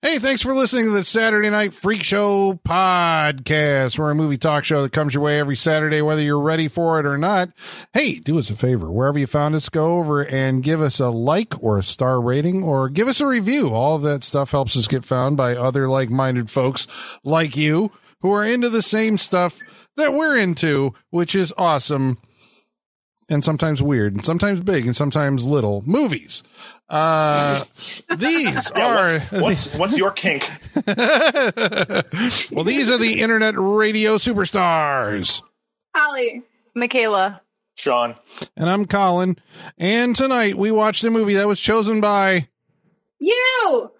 Hey, thanks for listening to the Saturday Night Freak Show podcast. We're a movie talk show that comes your way every Saturday, whether you're ready for it or not. Hey, do us a favor. Wherever you found us, go over and give us a like or a star rating or give us a review. All of that stuff helps us get found by other like-minded folks like you who are into the same stuff that we're into, which is awesome. And sometimes weird, and sometimes big, and sometimes little movies. These are... What's your kink? Well, these are the internet radio superstars. Holly. Michaela. Sean. And I'm Colin. And tonight we watched a movie that was chosen by... You!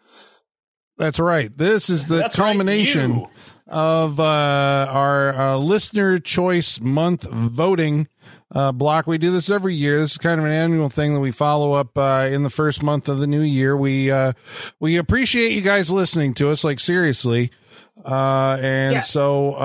That's right. This is the culmination of our listener choice month voting block. We do this every year. This is kind of an annual thing that we follow up in the first month of the new year. We appreciate you guys listening to us, like, seriously. So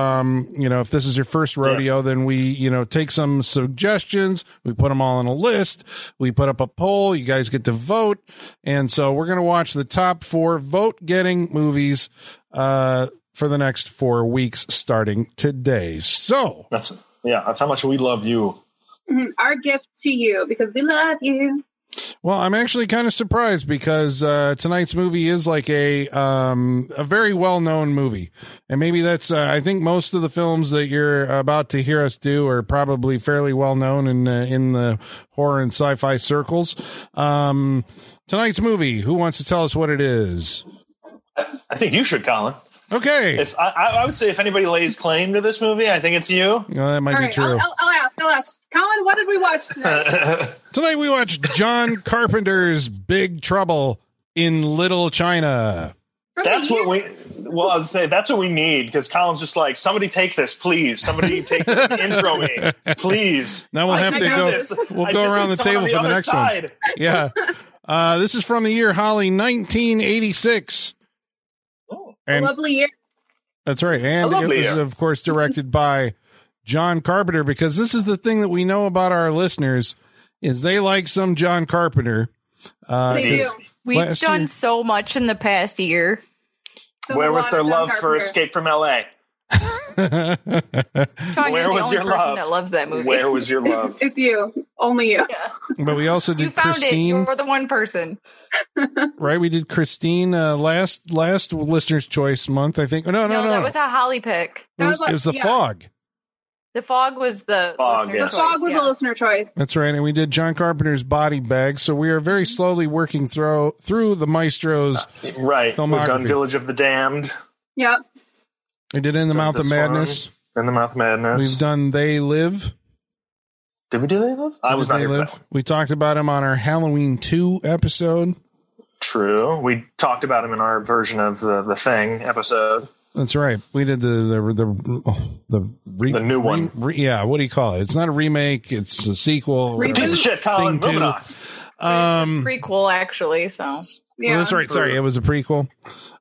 if this is your first rodeo, then we, take some suggestions, we put them all on a list, we put up a poll, you guys get to vote. And so we're going to watch the top 4 vote getting movies, for the next 4 weeks starting today. So that's how much we love you. Our gift to you, because we love you. Well, I'm actually kind of surprised because tonight's movie is like a very well-known movie. And maybe that's, I think most of the films that you're about to hear us do are probably fairly well-known in the horror and sci-fi circles. Tonight's movie, who wants to tell us what it is? I think you should, Colin. Okay. I would say if anybody lays claim to this movie, I think it's you. No, that might be true. I'll ask. Colin, what did we watch tonight? Tonight we watched John Carpenter's Big Trouble in Little China. Well, I would say that's what we need, because Colin's just like, somebody take this, please. Somebody take this and intro me, please. Now we'll have to go. We'll go around the table for the next one. Yeah. This is from the year, Holly, 1986. And, a lovely year. That's right. And it was, of course, directed by John Carpenter, because this is the thing that we know about our listeners is they like some John Carpenter. They do. We've done so much in the past year. Where was their love for Escape from L.A.? Where was your love? That loves that movie. Where was your love? It's you, only you. Yeah. But we also did. You found Christine. It. You were the one person, right? We did Christine last listener's choice month, I think. No. That was a Holly pick. It was the Fog. The Fog was the Fog, listener choice. The Fog was the listener choice. That's right. And we did John Carpenter's Body Bags. So we are very slowly working through the maestro's filmography. We've done Village of the Damned. Yep. We did In the Mouth of Madness. In the Mouth of Madness. We've done They Live. Did we do They Live? I was not here. We talked about him on our Halloween 2 episode. True. We talked about him in our version of the Thing episode. That's right. We did the new one. What do you call it? It's not a remake. It's a sequel. Piece of shit, Colin. Moving on. It's a prequel, actually. So. Yeah. Well, that's right. Sorry, it was a prequel.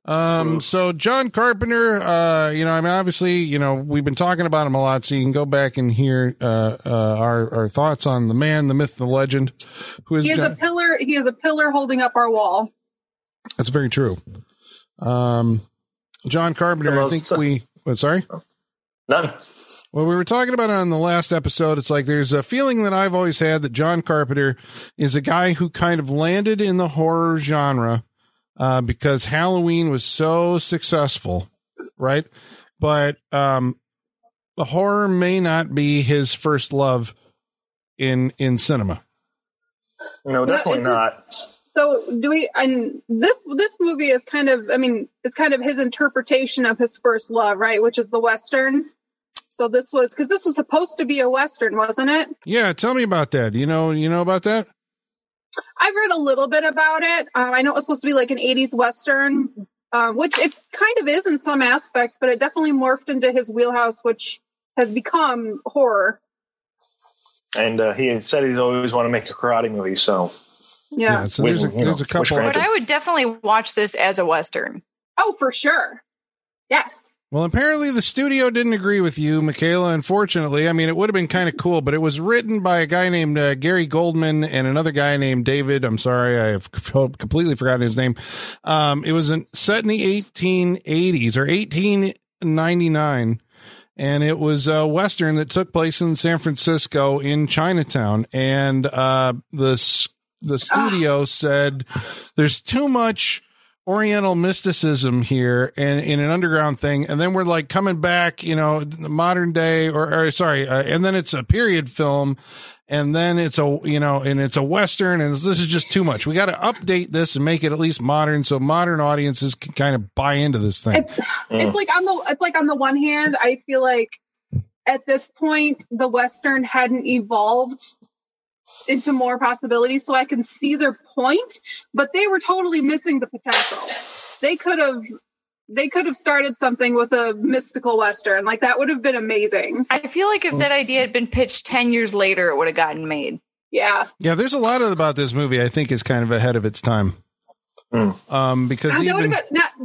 So John Carpenter, obviously, we've been talking about him a lot, so you can go back and hear our thoughts on the man, the myth, the legend. He is a pillar. He is a pillar holding up our wall. That's very true. John Carpenter. Hello, I think sorry. None. Well, we were talking about it on the last episode. It's like there's a feeling that I've always had that John Carpenter is a guy who kind of landed in the horror genre because Halloween was so successful, right? But the horror may not be his first love in cinema. No, definitely not. So do we? And this movie is kind of, it's kind of his interpretation of his first love, right? Which is the Western. So this was supposed to be a Western, wasn't it? Yeah. Tell me about that. You know about that? I've read a little bit about it. I know it was supposed to be like an 80s Western, which it kind of is in some aspects, but it definitely morphed into his wheelhouse, which has become horror. And he said he'd always want to make a karate movie. So yeah. So there's a couple. But I would definitely watch this as a Western. Oh, for sure. Yes. Well, apparently the studio didn't agree with you, Michaela, unfortunately. I mean, it would have been kind of cool, but it was written by a guy named Gary Goldman and another guy named David. I'm sorry, I have completely forgotten his name. It was set in the 1880s or 1899, and it was a Western that took place in San Francisco in Chinatown. And the studio said there's too much Oriental mysticism here and in an underground thing. And then we're like coming back, you know, modern day or and then it's a period film and then it's a, you know, and it's a Western and this is just too much. We got to update this and make it at least modern. So modern audiences can kind of buy into this thing. It's like on the one hand, I feel like at this point, the Western hadn't evolved into more possibilities, so I can see their point, but they were totally missing the potential. They could have started something with a mystical Western. Like, that would have been amazing. I feel like if that idea had been pitched 10 years later, it would have gotten made. Yeah. Yeah, there's a lot about this movie I think is kind of ahead of its time. Because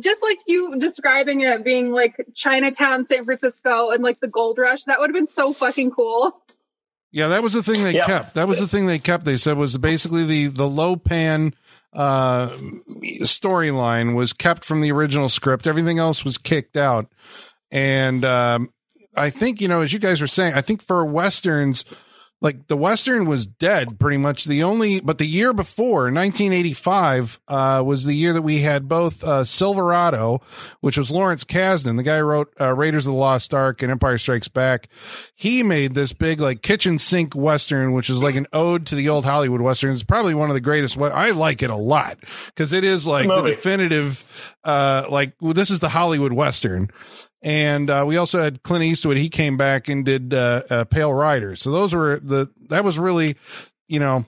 just like you describing it being like Chinatown, San Francisco, and like the gold rush, that would have been so fucking cool. Yeah, that was the thing they kept. That was the thing they kept. They said was basically the low pan storyline was kept from the original script. Everything else was kicked out. And I think, you know, as you guys were saying, I think for Westerns, like the Western was dead pretty much. But the year before, 1985, was the year that we had both Silverado, which was Lawrence Kasdan, the guy who wrote Raiders of the Lost Ark and Empire Strikes Back. He made this big like kitchen sink Western, which is like an ode to the old Hollywood Westerns. Probably one of the greatest. I like it a lot because it is like the definitive, this is the Hollywood Western. And we also had Clint Eastwood. He came back and did Pale Rider. So those were that was really, you know,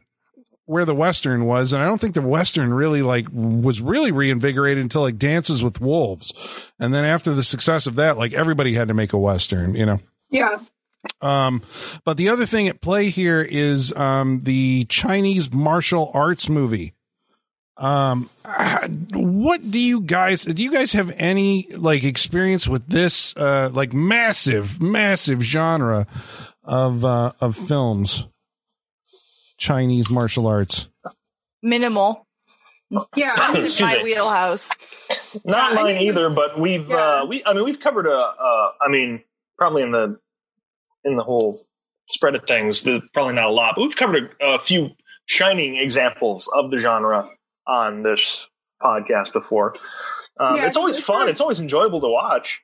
where the Western was. And I don't think the Western really like was really reinvigorated until like Dances with Wolves. And then after the success of that, like everybody had to make a Western, you know? Yeah. But the other thing at play here is the Chinese martial arts movie. What do you guys have any like experience with this, like massive genre of films, Chinese martial arts? Minimal. Yeah. This is my wheelhouse. Not mine either, but we've covered, probably in the whole spread of things, probably not a lot, but we've covered a few shining examples of the genre on this podcast before. It's always fun. It's always enjoyable to watch.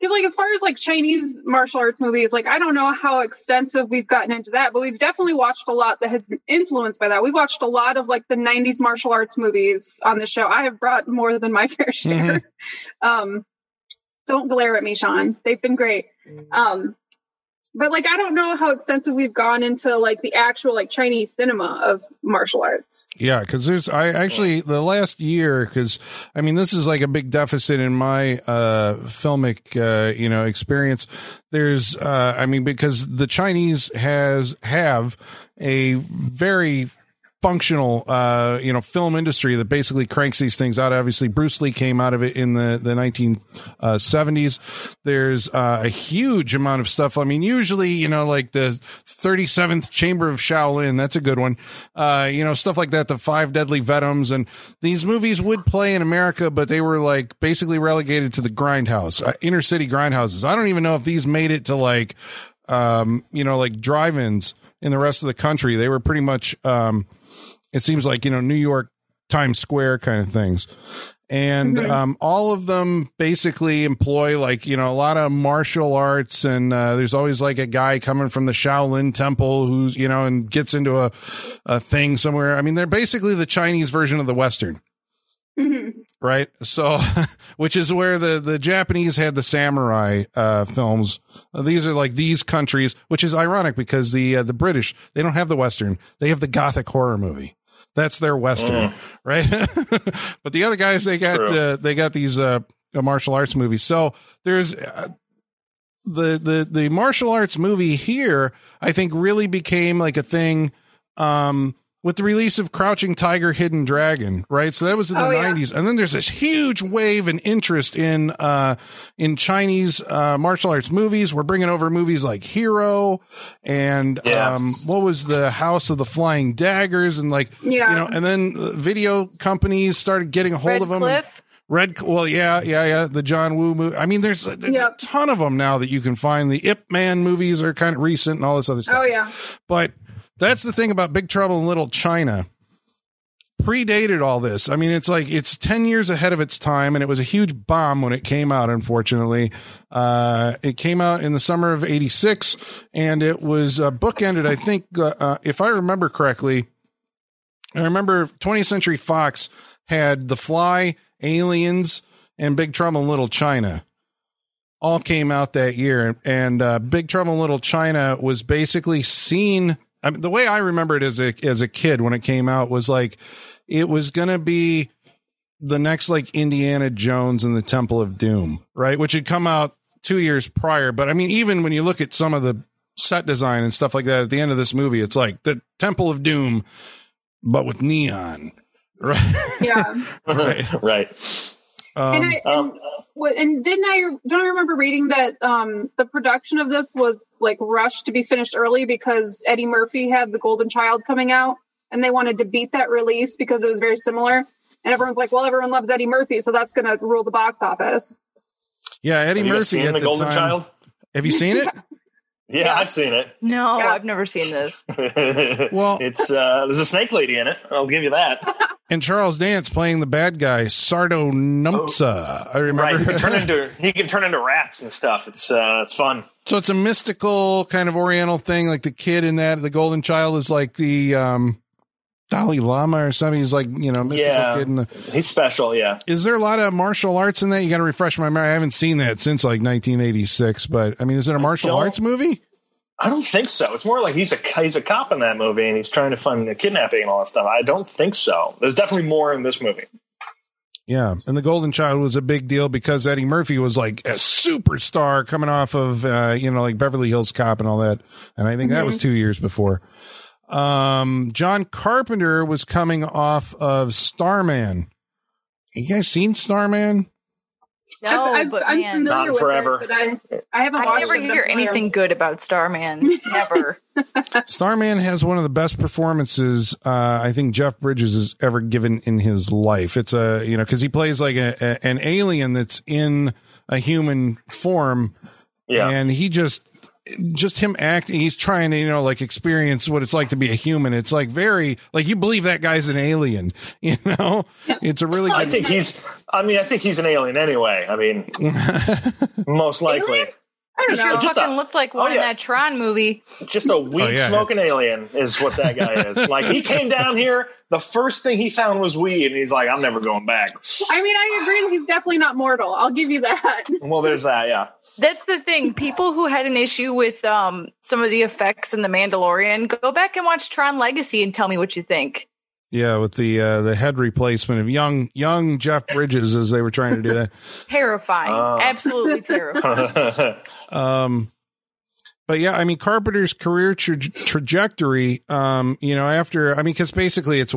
Because like, as far as like Chinese martial arts movies, like, I don't know how extensive we've gotten into that, but we've definitely watched a lot that has been influenced by that. We've watched a lot of like the 90s martial arts movies on the show. I have brought more than my fair share. Mm-hmm. Don't glare at me, Sean. They've been great. But like, I don't know how extensive we've gone into like the actual like Chinese cinema of martial arts. Yeah, because this is like a big deficit in my filmic experience. There's because the Chinese have a very functional film industry that basically cranks these things out. Obviously Bruce Lee came out of it in the 1970s. There's a huge amount of stuff. I mean, usually, you know, like the 37th Chamber of Shaolin, that's a good one, stuff like that, the 5 Deadly Venoms, and these movies would play in America, but they were like basically relegated to the grindhouse, inner city grindhouses. I don't even know if these made it to like like drive-ins in the rest of the country. They were pretty much it seems like, you know, New York, Times Square kind of things. And all of them basically employ like, you know, a lot of martial arts. And there's always like a guy coming from the Shaolin temple who's, you know, and gets into a thing somewhere. I mean, they're basically the Chinese version of the Western. Mm-hmm. Right. So which is where the Japanese had the samurai films. These are like these countries, which is ironic because the British, they don't have the Western. They have the Gothic horror movie. That's their Western. Right. But the other guys, they got these martial arts movies. So there's the martial arts movie here, I think, really became like a thing with the release of Crouching Tiger, Hidden Dragon, right? So that was in the 90s. And then there's this huge wave and interest in Chinese martial arts movies. We're bringing over movies like Hero and what was the House of the Flying Daggers, and like you know, and then video companies started getting a hold of them. Red Cliff. The John Woo movie. I mean, there's a ton of them now that you can find. The Ip Man movies are kind of recent and all this other stuff. But that's the thing about Big Trouble in Little China. Predated all this. I mean, it's like it's 10 years ahead of its time, and it was a huge bomb when it came out, unfortunately. It came out in the summer of 86, and it was bookended, I think, if I remember correctly. I remember 20th Century Fox had The Fly, Aliens, and Big Trouble in Little China all came out that year. And Big Trouble in Little China was basically seen, I mean, the way I remember it as a kid when it came out was like, it was going to be the next like Indiana Jones and the Temple of Doom, right? Which had come out 2 years prior. But I mean, even when you look at some of the set design and stuff like that at the end of this movie, it's like the Temple of Doom, but with neon. Didn't I remember reading that the production of this was like rushed to be finished early because Eddie Murphy had The Golden Child coming out, and they wanted to beat that release because it was very similar, and everyone's like, well, everyone loves Eddie Murphy, so that's gonna rule the box office. Eddie Murphy at the Golden Child. Have you seen it? Yeah, I've seen it. No, I've never seen this. Well, it's there's a snake lady in it. I'll give you that. And Charles Dance playing the bad guy, Sardo Numpsa. I remember. Right, he can turn into rats and stuff. It's fun. So it's a mystical kind of Oriental thing. Like the kid in that, the Golden Child is like the Dalai Lama or something. He's like, you know, mystical kid. He's special. Yeah. Is there a lot of martial arts in that? You got to refresh my memory. I haven't seen that since like 1986, but I mean, is it a martial arts movie? I don't think so. It's more like he's a cop in that movie, and he's trying to fund the kidnapping and all that stuff. I don't think so. There's definitely more in this movie. Yeah, and The Golden Child was a big deal because Eddie Murphy was like a superstar coming off of like Beverly Hills Cop and all that, and I think that was 2 years before. John Carpenter was coming off of Starman. You guys seen Starman? No, I'm familiar with forever. It, but I haven't watched it. I never hear anything good about Starman. Never. Starman has one of the best performances I think Jeff Bridges has ever given in his life. It's because he plays like an alien that's in a human form, and he just him acting. He's trying to experience what it's like to be a human. It's like very like you believe that guy's an alien. It's a really. I think he's an alien anyway. I mean, most likely. Alien? I don't know. Just fucking looked like one in that Tron movie. Just a weed smoking alien is what that guy is. Like he came down here. The first thing he found was weed, and he's like, "I'm never going back." I mean, I agree. He's definitely not mortal. I'll give you that. Well, there's that. Yeah. That's the thing. People who had an issue with some of the effects in The Mandalorian, go back and watch Tron Legacy and tell me what you think. Yeah, with the head replacement of young Jeff Bridges as they were trying to do that. Terrifying. Absolutely terrifying. But yeah, I mean, Carpenter's career trajectory, because basically it's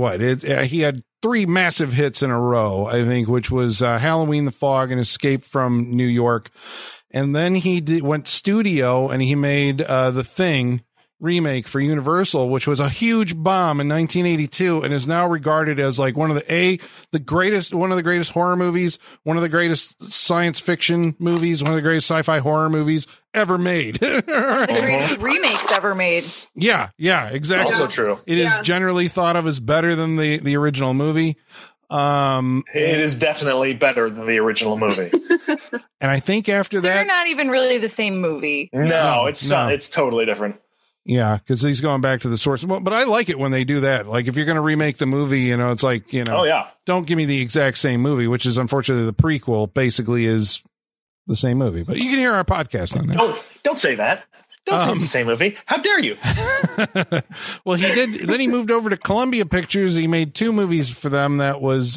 he had three massive hits in a row, I think, which was Halloween, The Fog, and Escape from New York. And then he went studio and he made The Thing remake for Universal, which was a huge bomb in 1982 and is now regarded as like one of the greatest horror movies, one of the greatest science fiction movies, one of the greatest sci-fi horror movies ever made. One of the greatest remakes ever made. Yeah, exactly. Also true. It is generally thought of as better than the original movie. It is definitely better than the original movie. And I think after that, they're not even really the same movie. No, it's totally different. Yeah, because he's going back to the source. Well, but I like it when they do that. Like if you're going to remake the movie, it's like, don't give me the exact same movie, which is unfortunately the prequel basically is the same movie. But you can hear our podcast on that. Don't say that. That sounds the same movie. How dare you? Well, he did. Then he moved over to Columbia Pictures. He made two movies for them. That was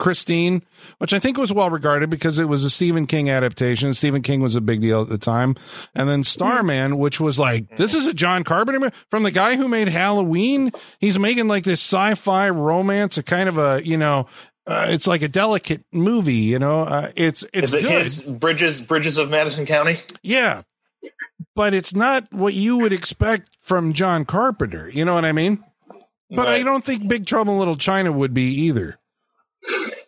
Christine, which I think was well regarded because it was a Stephen King adaptation. Stephen King was a big deal at the time. And then Starman, which was like, this is a John Carpenter from the guy who made Halloween. He's making like this sci-fi romance, a kind of a, you know, it's like a delicate movie, you know, it's is it good. His Bridges of Madison County. Yeah. But it's not what you would expect from John Carpenter. You know what I mean? But right. I don't think Big Trouble in Little China would be either.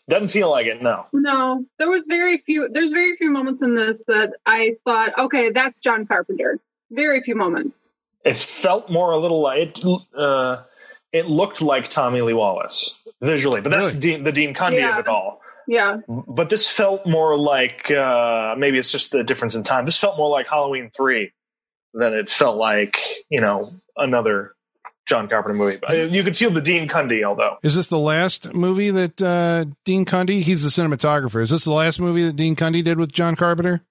Doesn't feel like it. No, no, there was very few. There's very few moments in this that I thought, okay, that's John Carpenter. Very few moments. It felt more a little like it looked like Tommy Lee Wallace visually, but that's really? the Dean Cundey of it all. Yeah, but this felt more like maybe it's just the difference in time. This felt more like Halloween 3 than it felt like, you know, another John Carpenter movie. But you could feel the Dean Cundey. Although, is this the last movie that Dean Cundey? He's the cinematographer. Is this the last movie that Dean Cundey did with John Carpenter?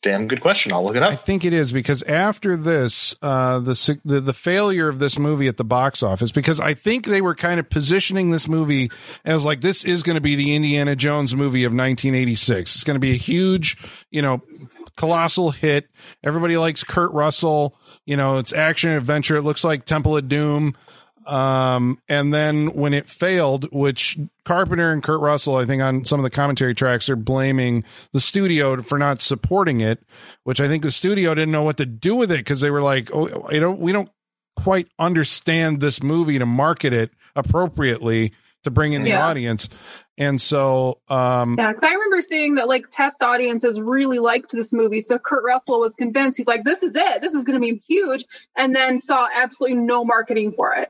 Damn good question. I'll look it up. I think it is, because after this, the failure of this movie at the box office, because I think they were kind of positioning this movie as like, this is going to be the Indiana Jones movie of 1986. It's going to be a huge, you know, colossal hit. Everybody likes Kurt Russell. You know, it's action adventure. It looks like Temple of Doom. And then when it failed, which Carpenter and Kurt Russell, I think on some of the commentary tracks, are blaming the studio for not supporting it, which I think the studio didn't know what to do with it. Cause they were like, oh, we don't quite understand this movie to market it appropriately to bring in the audience. And so, cause I remember seeing that like test audiences really liked this movie. So Kurt Russell was convinced, he's like, this is it, this is going to be huge. And then saw absolutely no marketing for it.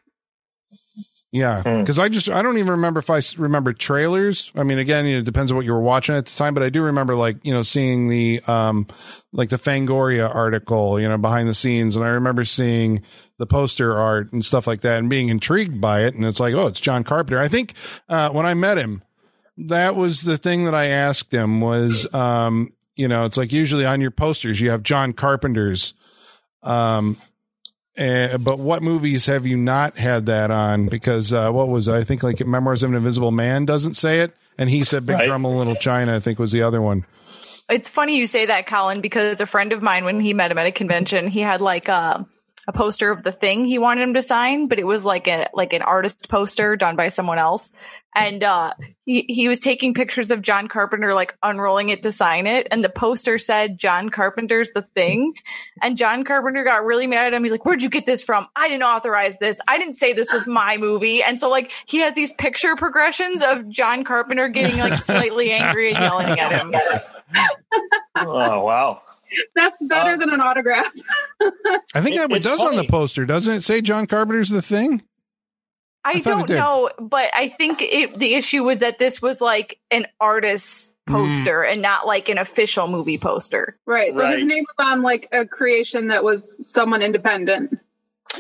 Yeah, because I don't even remember if I remember trailers. I mean, again, it depends on what you were watching at the time, but I do remember, like, you know, seeing the like the Fangoria article, you know, behind the scenes. And I remember seeing the poster art and stuff like that and being intrigued by it. And it's like, oh, it's John Carpenter. I think when I met him, that was the thing that I asked him was, you know, it's like usually on your posters, you have John Carpenter's. But what movies have you not had that on? Because what was it? I think like Memoirs of an Invisible Man doesn't say it. And he said Big Trouble in Little China, I think, was the other one. It's funny you say that, Colin, because a friend of mine, when he met him at a convention, he had like a poster of The Thing he wanted him to sign, but it was like an artist poster done by someone else. And he was taking pictures of John Carpenter, like unrolling it to sign it. And the poster said, John Carpenter's The Thing. And John Carpenter got really mad at him. He's like, where'd you get this from? I didn't authorize this. I didn't say this was my movie. And so like, he has these picture progressions of John Carpenter getting like slightly angry and yelling at him. Oh, wow. That's better than an autograph. I think that it does funny. On the poster, doesn't it say John Carpenter's The Thing? I don't know, but I think the issue was that this was like an artist's poster and not like an official movie poster. Right. So his name was on like a creation that was someone independent.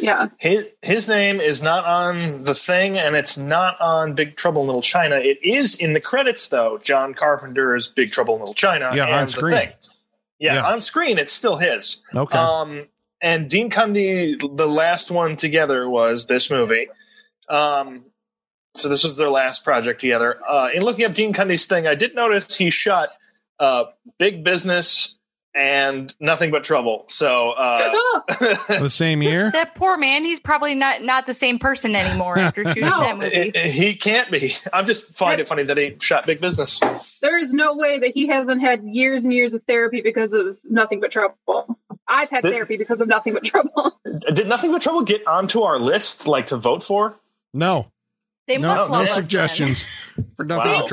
Yeah. His name is not on The Thing, and it's not on Big Trouble in Little China. It is in the credits, though. John Carpenter's Big Trouble in Little China and on screen. The Thing. Yeah, on screen, it's still his. Okay. And Dean Cundey, the last one together was this movie. So this was their last project together. In looking up Dean Cundey's Thing, I did notice he shot Big Business and Nothing But Trouble. So the same year? That poor man, he's probably not the same person anymore after shooting that movie. He can't be. I just find it funny that he shot Big Business. There is no way that he hasn't had years and years of therapy because of Nothing But Trouble. I've had therapy because of Nothing But Trouble. Did Nothing But Trouble get onto our list, like, to vote for? No. No suggestions for Nothing But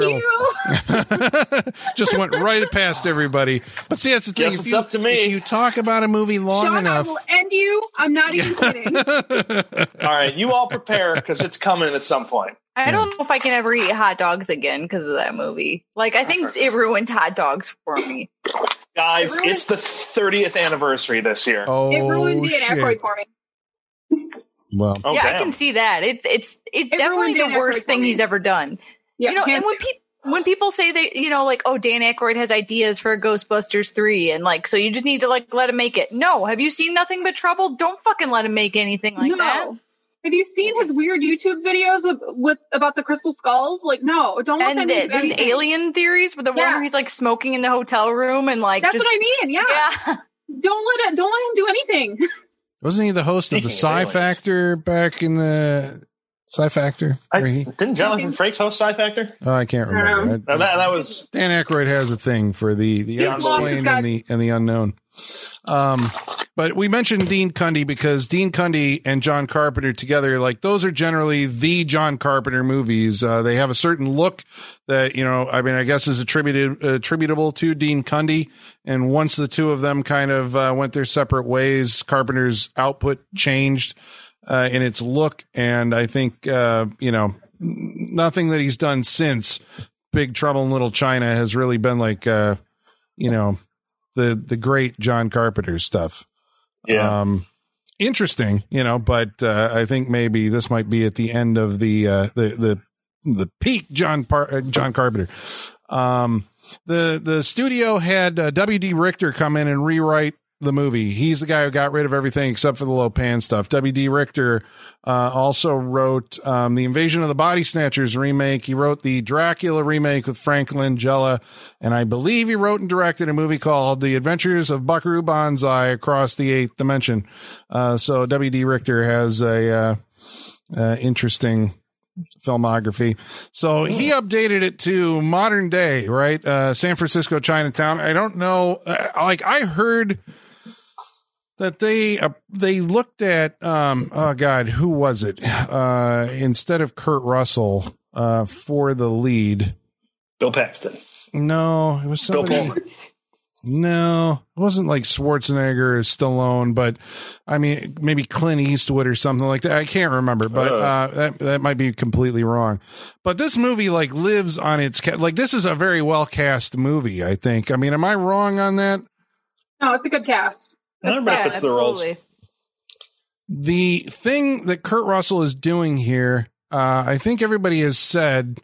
Trouble. Just went right past everybody. But see, that's the thing. It's up to me. If you talk about a movie long enough, I will end you. I'm not even kidding. All right, you all prepare, because it's coming at some point. I don't know if I can ever eat hot dogs again because of that movie. Like, I think it ruined hot dogs for me. Guys, it's the 30th anniversary this year. Oh, it ruined the Aykroyd for me. Well, I can see that. It's definitely the worst thing he's ever done. Yeah, you know, and when people When people say that, you know, like, oh, Dan Aykroyd has ideas for Ghostbusters 3 and like, so you just need to like, let him make it. No. Have you seen Nothing But Trouble? Don't fucking let him make anything like that. Have you seen his weird YouTube videos about the crystal skulls? Like, no, don't let them make anything. His alien theories with the one where he's like smoking in the hotel room and like, that's what I mean. Yeah. Don't let him do anything. Wasn't he the host of the Sci Factor back in the Sci Factor? Didn't Jonathan Frakes host Sci Factor? Oh, I can't remember. That was Dan Aykroyd has a thing for the unexplained and the unknown. But we mentioned Dean Cundey because Dean Cundey and John Carpenter together, like those are generally the John Carpenter movies. They have a certain look that, you know, I mean, I guess is attributable to Dean Cundey. And once the two of them kind of went their separate ways, Carpenter's output changed in its look. And I think, you know, nothing that he's done since Big Trouble in Little China has really been like, you know, the great John Carpenter stuff. Yeah. Interesting, you know, but I think maybe this might be at the end of the peak John Carpenter. The studio had W.D. Richter come in and rewrite the movie. He's the guy who got rid of everything except for the low pan stuff. W.D. Richter also wrote the Invasion of the Body Snatchers remake. He wrote the Dracula remake with Frank Langella, and I believe he wrote and directed a movie called The Adventures of Buckaroo Banzai Across the Eighth Dimension. So W.D. Richter has a interesting filmography. So he updated it to modern day, right? San Francisco, Chinatown. I don't know. Like I heard that they looked at oh god, who was it? Instead of Kurt Russell for the lead, Bill Paxton. No, it was somebody. No, it wasn't like Schwarzenegger or Stallone, but I mean, maybe Clint Eastwood or something like that. I can't remember, but that might be completely wrong. But this movie like lives on its like this is a very well cast movie, I think. I mean, am I wrong on that? No, it's a good cast. Everybody fits the roles. The thing that Kurt Russell is doing here, I think everybody has said,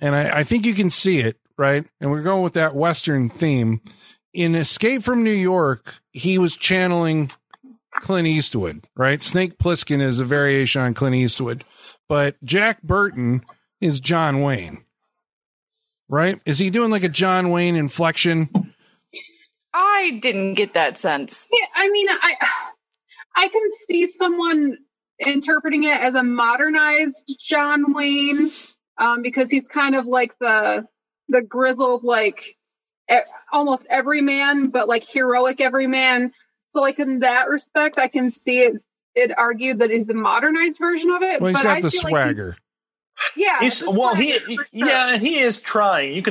and I think you can see it, right? And we're going with that Western theme. In Escape from New York, he was channeling Clint Eastwood, right? Snake Plissken is a variation on Clint Eastwood, but Jack Burton is John Wayne, right? Is he doing like a John Wayne inflection? I didn't get that sense. Yeah, I mean, I can see someone interpreting it as a modernized John Wayne because he's kind of like the grizzled, like, almost every man, but like heroic every man. So like in that respect, I can see it argued that he's a modernized version of it. Well, he's got the swagger. Yeah. Yeah, he is trying. You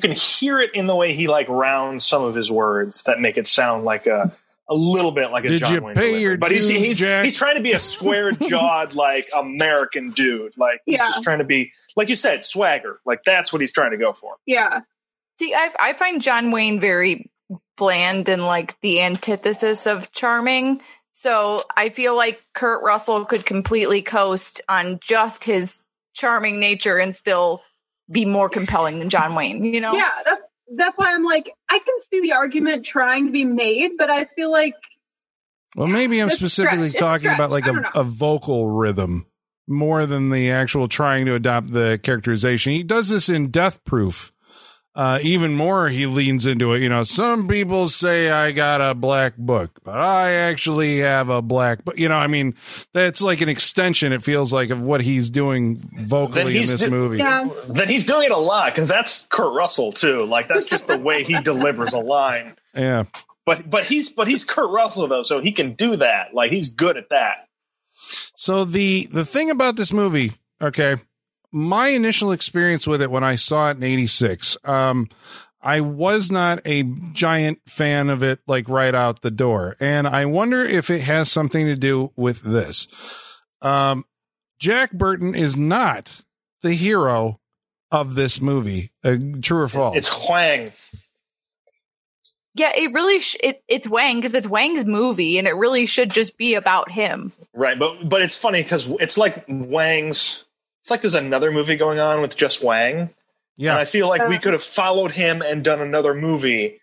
can hear it in the way he like rounds some of his words that make it sound like a little bit like a John Wayne delivery. But he's trying to be a square-jawed, like, American dude. Like, he's just trying to be, like you said, swagger. Like, that's what he's trying to go for. Yeah. See, I find John Wayne very bland and like the antithesis of charming. So I feel like Kurt Russell could completely coast on just his charming nature and still be more compelling than John Wayne, you know? Yeah, that's why I'm like, I can see the argument trying to be made, but I feel like... Well, maybe I'm specifically talking about like a vocal rhythm more than the actual trying to adopt the characterization. He does this in Death Proof. Even more, he leans into it. You know, some people say I got a black book, but I actually have a black book. You know, I mean, that's like an extension, it feels like, of what he's doing vocally in this movie. Yeah. Then he's doing it a lot, because that's Kurt Russell, too. Like, that's just the way he delivers a line. Yeah. But he's Kurt Russell, though, so he can do that. Like, he's good at that. So the thing about this movie, okay, my initial experience with it when I saw it in 86, I was not a giant fan of it, like right out the door. And I wonder if it has something to do with this. Jack Burton is not the hero of this movie. True or false? It's Hwang. Yeah, it really it's Wang, because it's Wang's movie and it really should just be about him. Right. But it's funny because it's like Wang's. It's like there's another movie going on with just Wang Yeah. And I feel like we could have followed him and done another movie.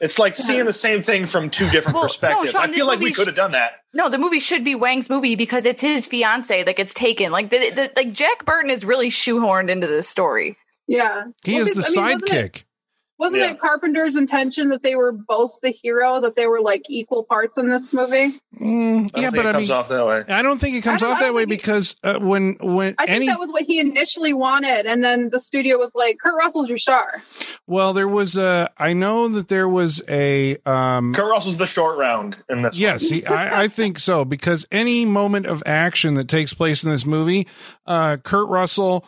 It's like seeing the same thing from two different perspectives. No, Sean, I feel like we could have done that. No, the movie should be Wang's movie because it's his fiance that gets taken. Like like Jack Burton is really shoehorned into this story. Yeah. He is the sidekick. Wasn't it Carpenter's intention that they were both the hero, that they were like equal parts in this movie? I don't think it comes off that way. I don't think it comes off that way because I think that was what he initially wanted, and then the studio was like, Kurt Russell's your star. Well, there was Kurt Russell's the short round in this. Yes, I think so, because any moment of action that takes place in this movie, Kurt Russell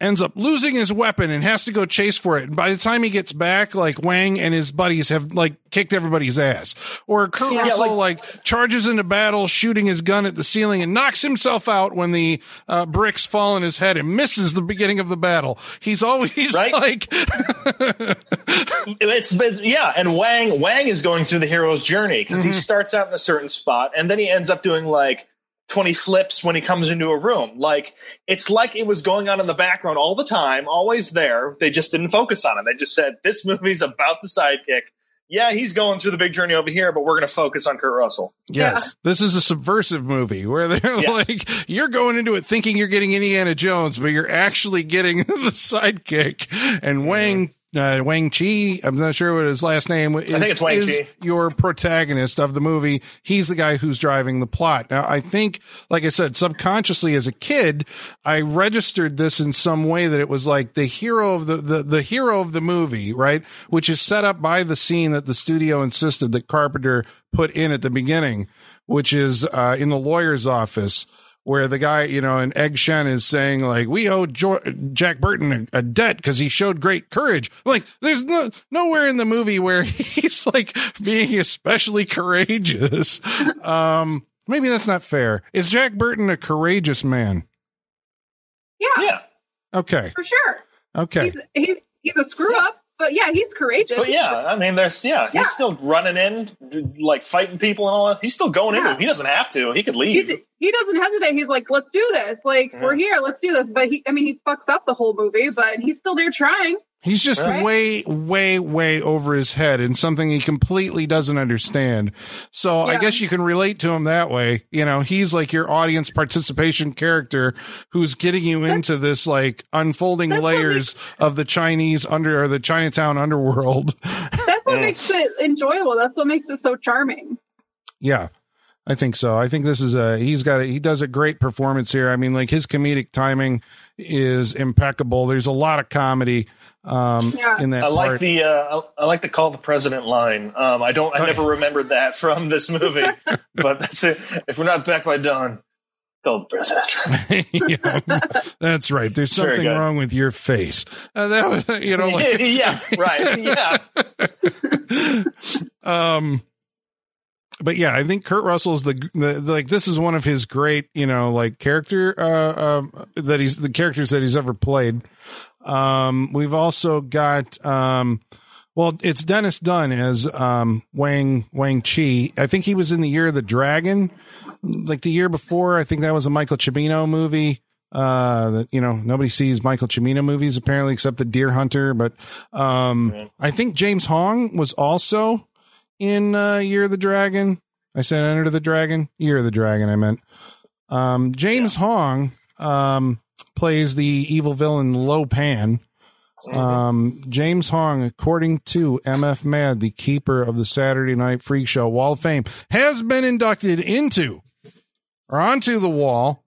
ends up losing his weapon and has to go chase for it. And by the time he gets back, like Wang and his buddies have like kicked everybody's ass, or Kurt Russell like charges into battle, shooting his gun at the ceiling and knocks himself out when the bricks fall on his head and misses the beginning of the battle. He's always like, And Wang is going through the hero's journey because he starts out in a certain spot and then he ends up doing like 20 flips when he comes into a room. Like it's like it was going on in the background all the time, always there. They just didn't focus on it. They just said, this movie's about the sidekick. Yeah, he's going through the big journey over here, but we're going to focus on Kurt Russell. Yes. Yeah. This is a subversive movie where they're like, you're going into it thinking you're getting Indiana Jones, but you're actually getting the sidekick. And Wang Chi, I'm not sure what his last name is. I think it's Wang Chi. Your protagonist of the movie. He's the guy who's driving the plot. Now, I think, like I said, subconsciously as a kid, I registered this in some way that it was like the hero of the hero of the movie, right? Which is set up by the scene that the studio insisted that Carpenter put in at the beginning, which is in the lawyer's office, where the guy, and Egg Shen is saying, like, we owe Jack Burton a debt because he showed great courage. Like, there's nowhere in the movie where he's, like, being especially courageous. Maybe that's not fair. Is Jack Burton a courageous man? Yeah. Okay. For sure. Okay. He's a screw-up, but, yeah, he's courageous. But, yeah, I mean, he's still running in, like, fighting people and all that. He's still going into it. He doesn't have to. He could leave. He doesn't hesitate. He's like, let's do this. Like, we're here. Let's do this. But he fucks up the whole movie, but he's still there trying. He's just way, way, way over his head in something he completely doesn't understand. So I guess you can relate to him that way. He's like your audience participation character who's getting you into this like unfolding layers of the the Chinatown underworld. That's what makes it enjoyable. That's what makes it so charming. Yeah. I think so. I think this is he does a great performance here. I mean, like his comedic timing is impeccable. There's a lot of comedy in that. I like the call the president line. I never remembered that from this movie, but that's it. If we're not back by dawn, go president. That's right. There's something wrong with your face. That was, like, yeah, right. Yeah. But yeah, I think Kurt Russell's like this is one of his great, like character that he's the characters that he's ever played. We've also got it's Dennis Dun as Wang Chi. I think he was in The Year of the Dragon, like the year before. I think that was a Michael Cimino movie. Nobody sees Michael Cimino movies apparently except The Deer Hunter, but I think James Hong was also in Year of the Dragon. I said Enter the Dragon, Year of the Dragon I meant. James Hong plays the evil villain Lo Pan. James Hong, according to MF Mad, the keeper of the Saturday Night Freak Show Wall of Fame, has been inducted onto the wall.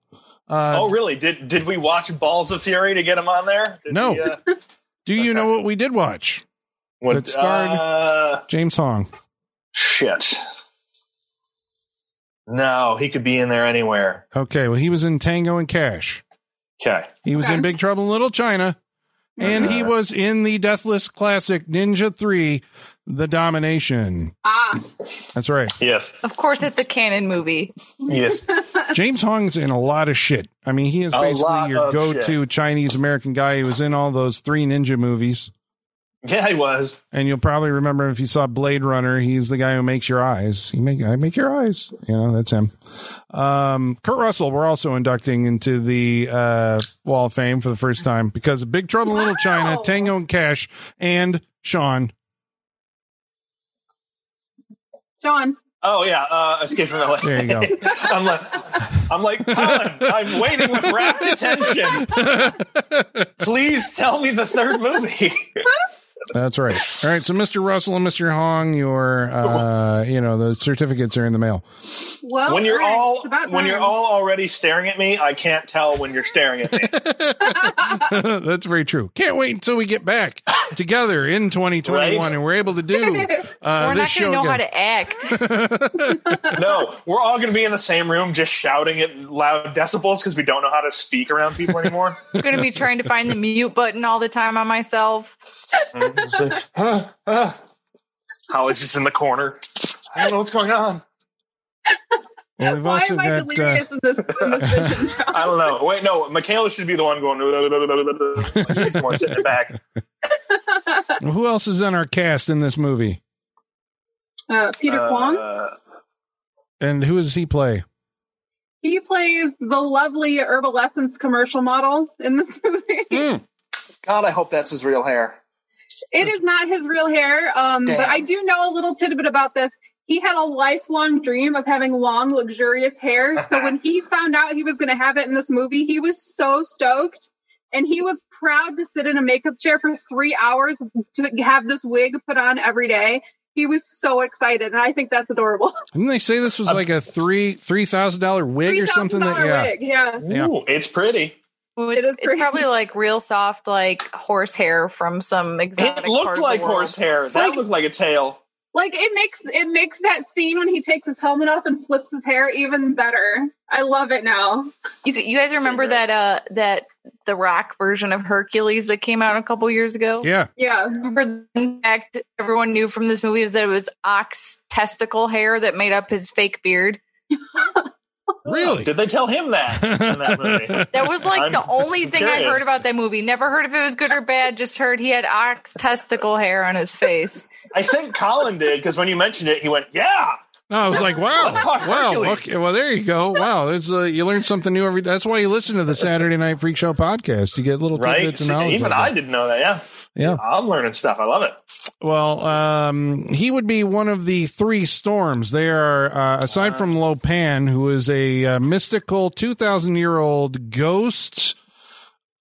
Really? Did we watch Balls of Fury to get him on there? Do you know what we did watch? What it starred James Hong. Shit. No, he could be in there anywhere. Okay, well, he was in Tango and Cash. Okay. He was in Big Trouble in Little China, and he was in the Deathless classic Ninja 3, The Domination. Ah. That's right. Yes. Of course, it's a canon movie. Yes. James Hong's in a lot of shit. I mean, he is basically your go-to Chinese-American guy. He was in all those three ninja movies. Yeah, he was. And you'll probably remember if you saw Blade Runner, he's the guy who makes your eyes. I make your eyes. You know, that's him. Kurt Russell, we're also inducting into the Wall of Fame for the first time because of Big Trouble in Little China, Tango and Cash, and Sean. Oh, yeah. Escape from L.A. There you go. I'm like, Colin, I'm waiting with rapt attention. Please tell me the third movie. That's right. All right. So Mr. Russell and Mr. Hong, your, the certificates are in the mail. Well, when you're all already staring at me, I can't tell when you're staring at me. That's very true. Can't wait until we get back together in 2021 right? And we're able to do this show. We're not going to know how to act. No, we're all going to be in the same room just shouting at loud decibels because we don't know how to speak around people anymore. I'm going to be trying to find the mute button all the time on myself. Holly's just in the corner. I don't know what's going on. Well, why am I delirious in this vision? I don't know. Wait, no. Michaela should be the one going. She's the one sitting back. Well, who else is in our cast in this movie? Peter Kwong. And who does he play? He plays the lovely Herbal Essence commercial model in this movie. Mm. God, I hope that's his real hair. It is not his real hair, but I do know a little tidbit about this. He had a lifelong dream of having long, luxurious hair. So when he found out he was going to have it in this movie, he was so stoked. And he was proud to sit in a makeup chair for 3 hours to have this wig put on every day. He was so excited. And I think that's adorable. Didn't they say this was like a $3,000 wig or something? Yeah. Ooh, it's pretty. It's probably like real soft, like horsehair from some exotic. It looked like horsehair. That looked like a tail. Like it makes that scene when he takes his helmet off and flips his hair even better. I love it now. You guys remember that The Rock version of Hercules that came out a couple years ago? Yeah. Remember the fact everyone knew from this movie was that it was ox testicle hair that made up his fake beard. Really? Did they tell him that in that movie? That was like the only thing I heard about that movie. Never heard if it was good or bad. Just heard he had ox testicle hair on his face. I think Colin did because when you mentioned it, he went, "Yeah." No, I was like, "Wow, okay, well, there you go. Wow, there's you learn something new every." That's why you listen to the Saturday Night Freak Show podcast. You get little tidbits of knowledge. Even I didn't know that. Yeah. I'm learning stuff. I love it. Well, he would be one of the three storms. They are, aside from Lopan, who is a mystical 2,000-year-old ghost,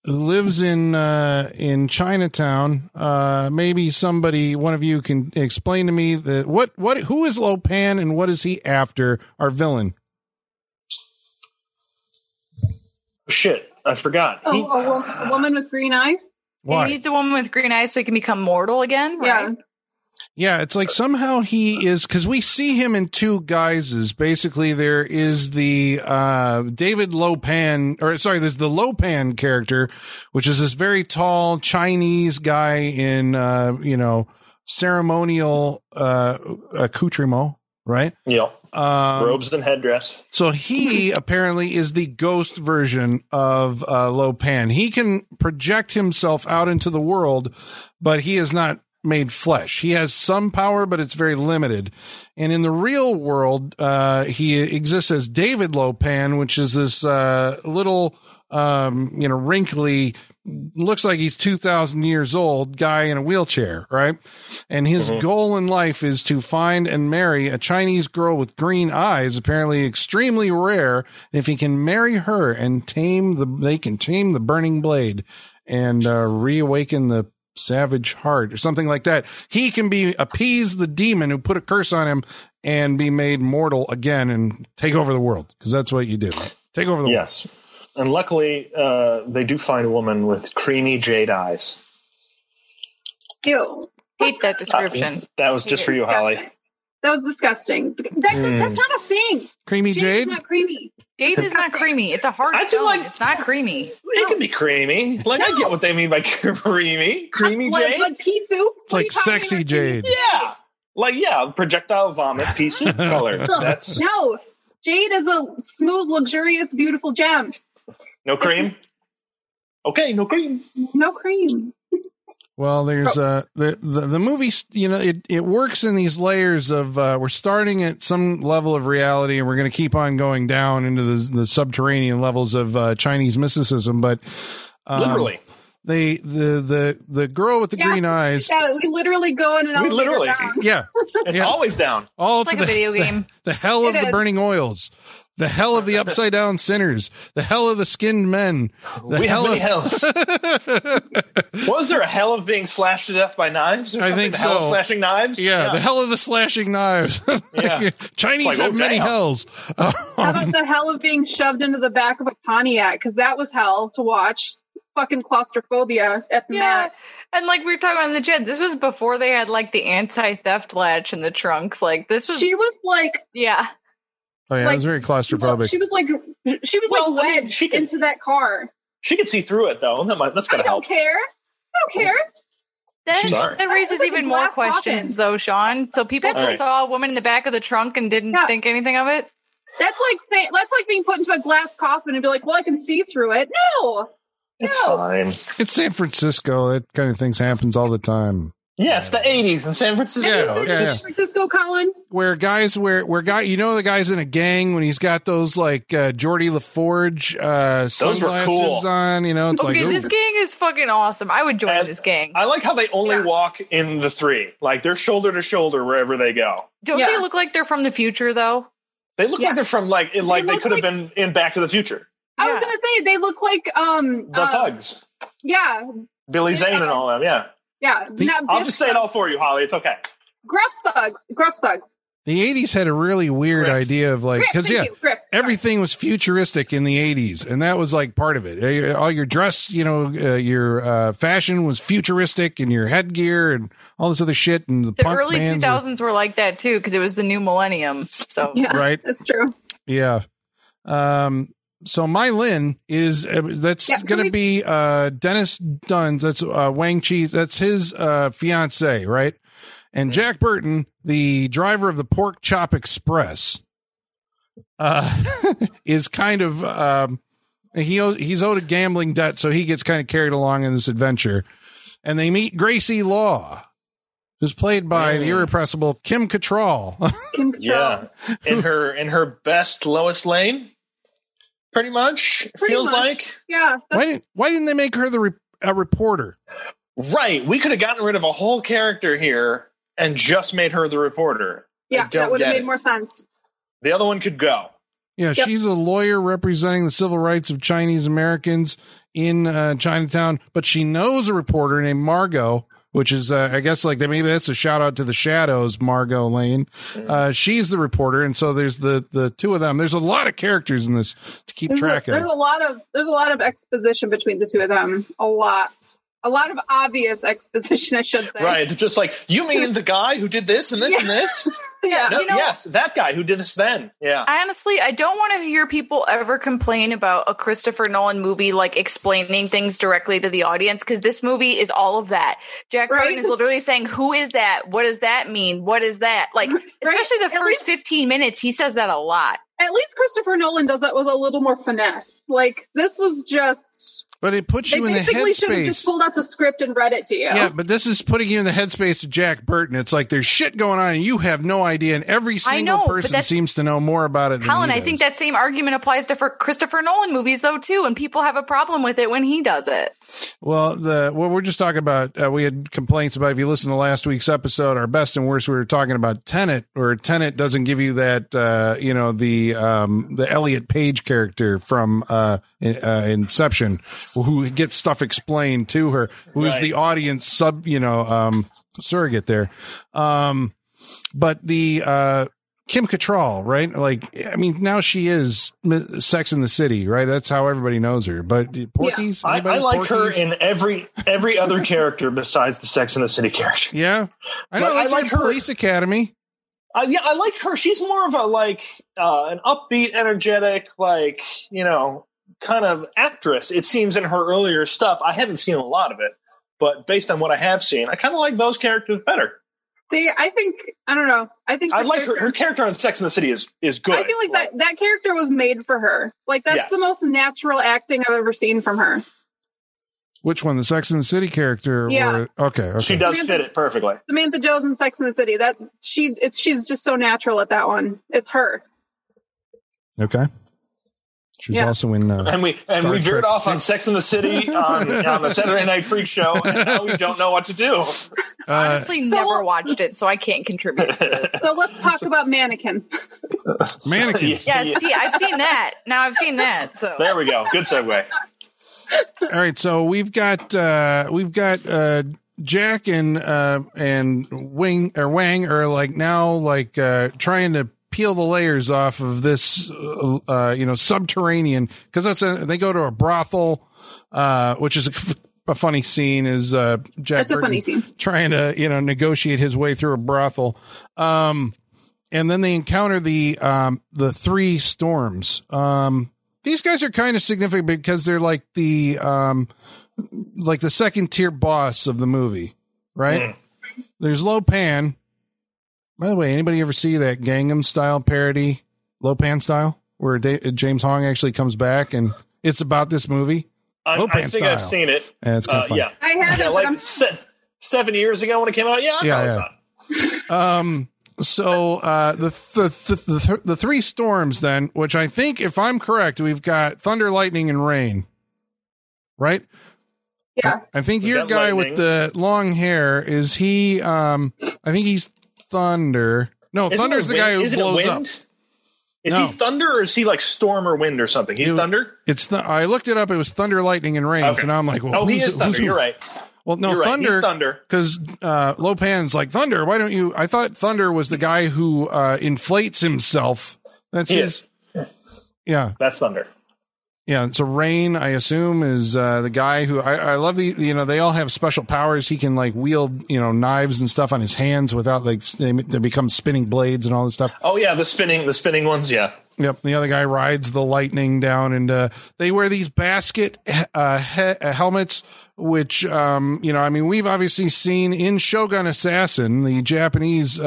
lives in Chinatown. Maybe somebody, one of you, can explain to me who is Lopan and what is he after? Our villain. Shit, I forgot. Oh, a woman with green eyes. He needs a woman with green eyes so he can become mortal again, right? Yeah, it's like somehow he is, because we see him in two guises. Basically, there is the there's the Lopan character, which is this very tall Chinese guy in, ceremonial accoutrement, right? Yeah. Robes and headdress. So he apparently is the ghost version of Lopan. He can project himself out into the world, but he is not made flesh. He has some power, but it's very limited. And in the real world, he exists as David Lopan, which is this little, wrinkly, looks like he's 2,000 years old guy in a wheelchair, right? And his goal in life is to find and marry a Chinese girl with green eyes, apparently extremely rare. And if he can marry her and tame the burning blade and reawaken the savage heart or something like that, he can appease the demon who put a curse on him and be made mortal again and take over the world, because that's what you do. Take over the world. Yes. And luckily, they do find a woman with creamy jade eyes. Ew. Hate that description. That was just for you, disgusting. Holly. That was disgusting. That's not a thing. Creamy jade? Jade is not creamy. Jade is not creamy. It's a hard stone. It's not creamy. It can be creamy. I get what they mean by creamy. Creamy jade? Like pea soup? It's like sexy jade. Yeah. Projectile vomit, pea soup color. No. Jade is a smooth, luxurious, beautiful gem. No cream? Okay, no cream. Well, there's the movie, you know, it works in these layers of we're starting at some level of reality and we're going to keep on going down into the subterranean levels of Chinese mysticism. But literally, the girl with the green eyes. Yeah, we literally go in and it's always down. All it's like a video game. The hell of the burning oils. The hell of the upside down sinners, the hell of the skinned men, the hell of hells. Was there a hell of being slashed to death by knives? I think the hell of slashing knives. Yeah, the hell of the slashing knives. Yeah, Chinese have many hells. How about the hell of being shoved into the back of a Pontiac? Because that was hell to watch. Fucking claustrophobia at the max. And like we were talking on the jet, this was before they had like the anti-theft latch in the trunks. Like this was. She was like, yeah. Oh yeah, like, it was very claustrophobic. She was wedged into that car. She could see through it though. That's gonna help. I don't care. That raises even more questions, though, Sean. So people saw a woman in the back of the trunk and didn't think anything of it. That's like being put into a glass coffin and be like, "Well, I can see through it." No, it's fine. It's San Francisco. That kind of things happens all the time. Yeah, it's the 80s in San Francisco. Colin. The guy's in a gang when he's got those like Geordie LaForge sunglasses on, you know. It's this gang is fucking awesome. I would join this gang. I like how they only walk in the three. Like they're shoulder to shoulder wherever they go. Don't they look like they're from the future though? They look like they're from they could have been in Back to the Future. I was gonna say they look like the thugs. Yeah. Billy Zane and all them, yeah. Yeah, I'll just say it all for you, Holly. It's okay. Gruff's thugs. The 80s had a really weird idea of like, because everything was futuristic in the 80s, and that was like part of it. All your dress, you know, your fashion was futuristic, and your headgear, and all this other shit. And the punk early 2000s were like that too, because it was the new millennium. So that's true. Yeah. So My Lin is going to be Dennis Dunn. That's Wang Chi. That's his fiance, right? And Jack Burton, the driver of the Pork Chop Express, is kind of he's owed a gambling debt, so he gets kind of carried along in this adventure. And they meet Gracie Law, who's played by the irrepressible Kim Cattrall. in her best Lois Lane. Pretty much, yeah. Why didn't they make her a reporter? Right, we could have gotten rid of a whole character here and just made her the reporter. Yeah, that would have made more sense. The other one could go. Yeah, yep. She's a lawyer representing the civil rights of Chinese Americans in Chinatown, but she knows a reporter named Margot, which is, I guess, like maybe that's a shout out to the Shadows, Margot Lane. She's the reporter, and so there's the two of them. There's a lot of characters in this to keep track of. There's a lot of exposition between the two of them. A lot of obvious exposition, I should say. Right, just like you mean the guy who did this and this and this. Yeah, no, you know, yes, that guy who did this then. Yeah, I honestly don't want to hear people ever complain about a Christopher Nolan movie like explaining things directly to the audience, because this movie is all of that. Jack Burton is literally saying, "Who is that? What does that mean? What is that?" Like, especially the first 15 minutes, he says that a lot. At least Christopher Nolan does that with a little more finesse. Like this was just. But it puts you in the headspace. They basically should have just pulled out the script and read it to you. Yeah, but this is putting you in the headspace of Jack Burton. It's like there's shit going on and you have no idea, and every single person seems to know more about it than Colin, I think that same argument applies to Christopher Nolan movies, though, too, and people have a problem with it when he does it. Well, we're just talking about, we had complaints about, if you listen to last week's episode, our best and worst, we were talking about Tenet, or Tenet doesn't give you that, you know, the Elliot Page character from Inception, who gets stuff explained to her, who is the audience surrogate there. But the Kim Cattrall, right? Like, I mean, now she is Sex in the City, right? That's how everybody knows her. But Porky's? Yeah. I like Porky's? Her in every other character besides the Sex in the City character. Yeah. I like her Police Academy. I like her. She's more of a, like, an upbeat, energetic, like, you know, kind of actress, it seems, in her earlier stuff. I haven't seen a lot of it, but based on what I have seen, I kind of like those characters better. I like her character on Sex and the City is good. I feel like that character was made for her. Like that's the most natural acting I've ever seen from her. Which one? The Sex and the City character? Yeah. Or, okay. She does fit it perfectly. Samantha Jones in Sex and the City. That she's just so natural at that one. It's her. Okay. She's also in. And we veered off on Sex and the City on the Saturday Night Freak Show, and now we don't know what to do. Honestly, never watched it, so I can't contribute to this. So let's talk about Mannequin. Mannequin. Yeah, see, I've seen that. Now I've seen that. So there we go. Good segue. All right, so we've got Jack and Wang are now trying to peel the layers off of this subterranean, because they go to a brothel, which is a funny scene. Is Jack trying to negotiate his way through a brothel, and then they encounter the three storms. These guys are kind of significant because they're like the second tier boss of the movie, right? Mm. There's Lo-Pan. By the way, anybody ever see that Gangnam Style parody, Lo-Pan Style, where James Hong actually comes back and it's about this movie? I think I've seen it. And it's kind of fun. Yeah, I have. Yeah, like 7 years ago when it came out. Yeah, I know. So the three storms then, which I think, if I'm correct, we've got thunder, lightning, and rain, right? Yeah. I think your guy lightning with the long hair is he? I think he's thunder. No, thunder's the guy who blows up. Is he thunder, or is he like storm or wind or something? He's thunder. I looked it up. It was thunder, lightning, and rain. Okay. So now I'm like, well, he is thunder. You're right. Well, no, you're thunder, because Lo-Pan's like, thunder, why don't you? I thought thunder was the guy who inflates himself. That's his. Yeah. That's thunder. Yeah. And so rain, I assume, is the guy who I love they all have special powers. He can like wield, knives and stuff on his hands without they become spinning blades and all this stuff. Oh, yeah. The spinning ones. Yeah. Yep. The other guy rides the lightning down, and they wear these basket helmets, which, we've obviously seen in Shogun Assassin, the Japanese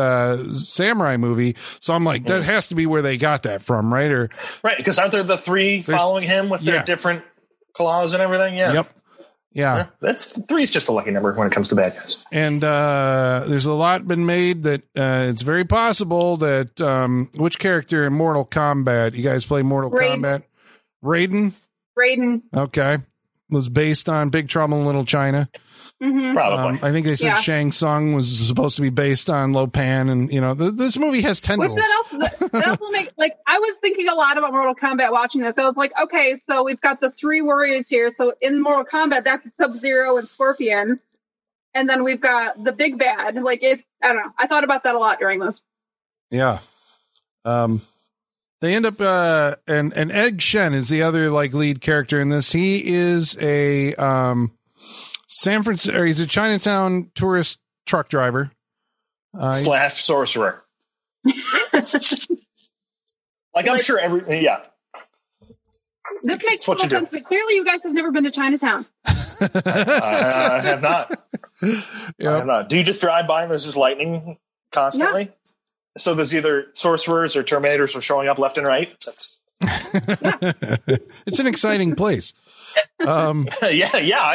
samurai movie. So I'm like, that has to be where they got that from, right? Right. Because aren't there the three following him with their different claws and everything? Yeah. Yep. Yeah. That's three's just a lucky number when it comes to bad guys. And there's a lot been made that it's very possible that which character in Mortal Kombat, you guys play Mortal Kombat? Raiden? Raiden. Okay. Was based on Big Trouble in Little China. Mm-hmm. Probably. I think they said Shang Tsung was supposed to be based on Lo-Pan, and this movie has tendrils. Which that also makes, like, I was thinking a lot about Mortal Kombat watching this. I was like, okay, so we've got the three warriors here. So in Mortal Kombat, that's Sub-Zero and Scorpion, and then we've got the big bad. Like it, I don't know. I thought about that a lot during this. Yeah. They end up, and Egg Shen is the other like lead character in this. He is a he's a Chinatown tourist truck driver / sorcerer. This makes total sense. But clearly, you guys have never been to Chinatown. I have not. Yep. I have not. Do you just drive by and there's just lightning constantly? Yeah. So there's either sorcerers or Terminators are showing up left and right. It's an exciting place. I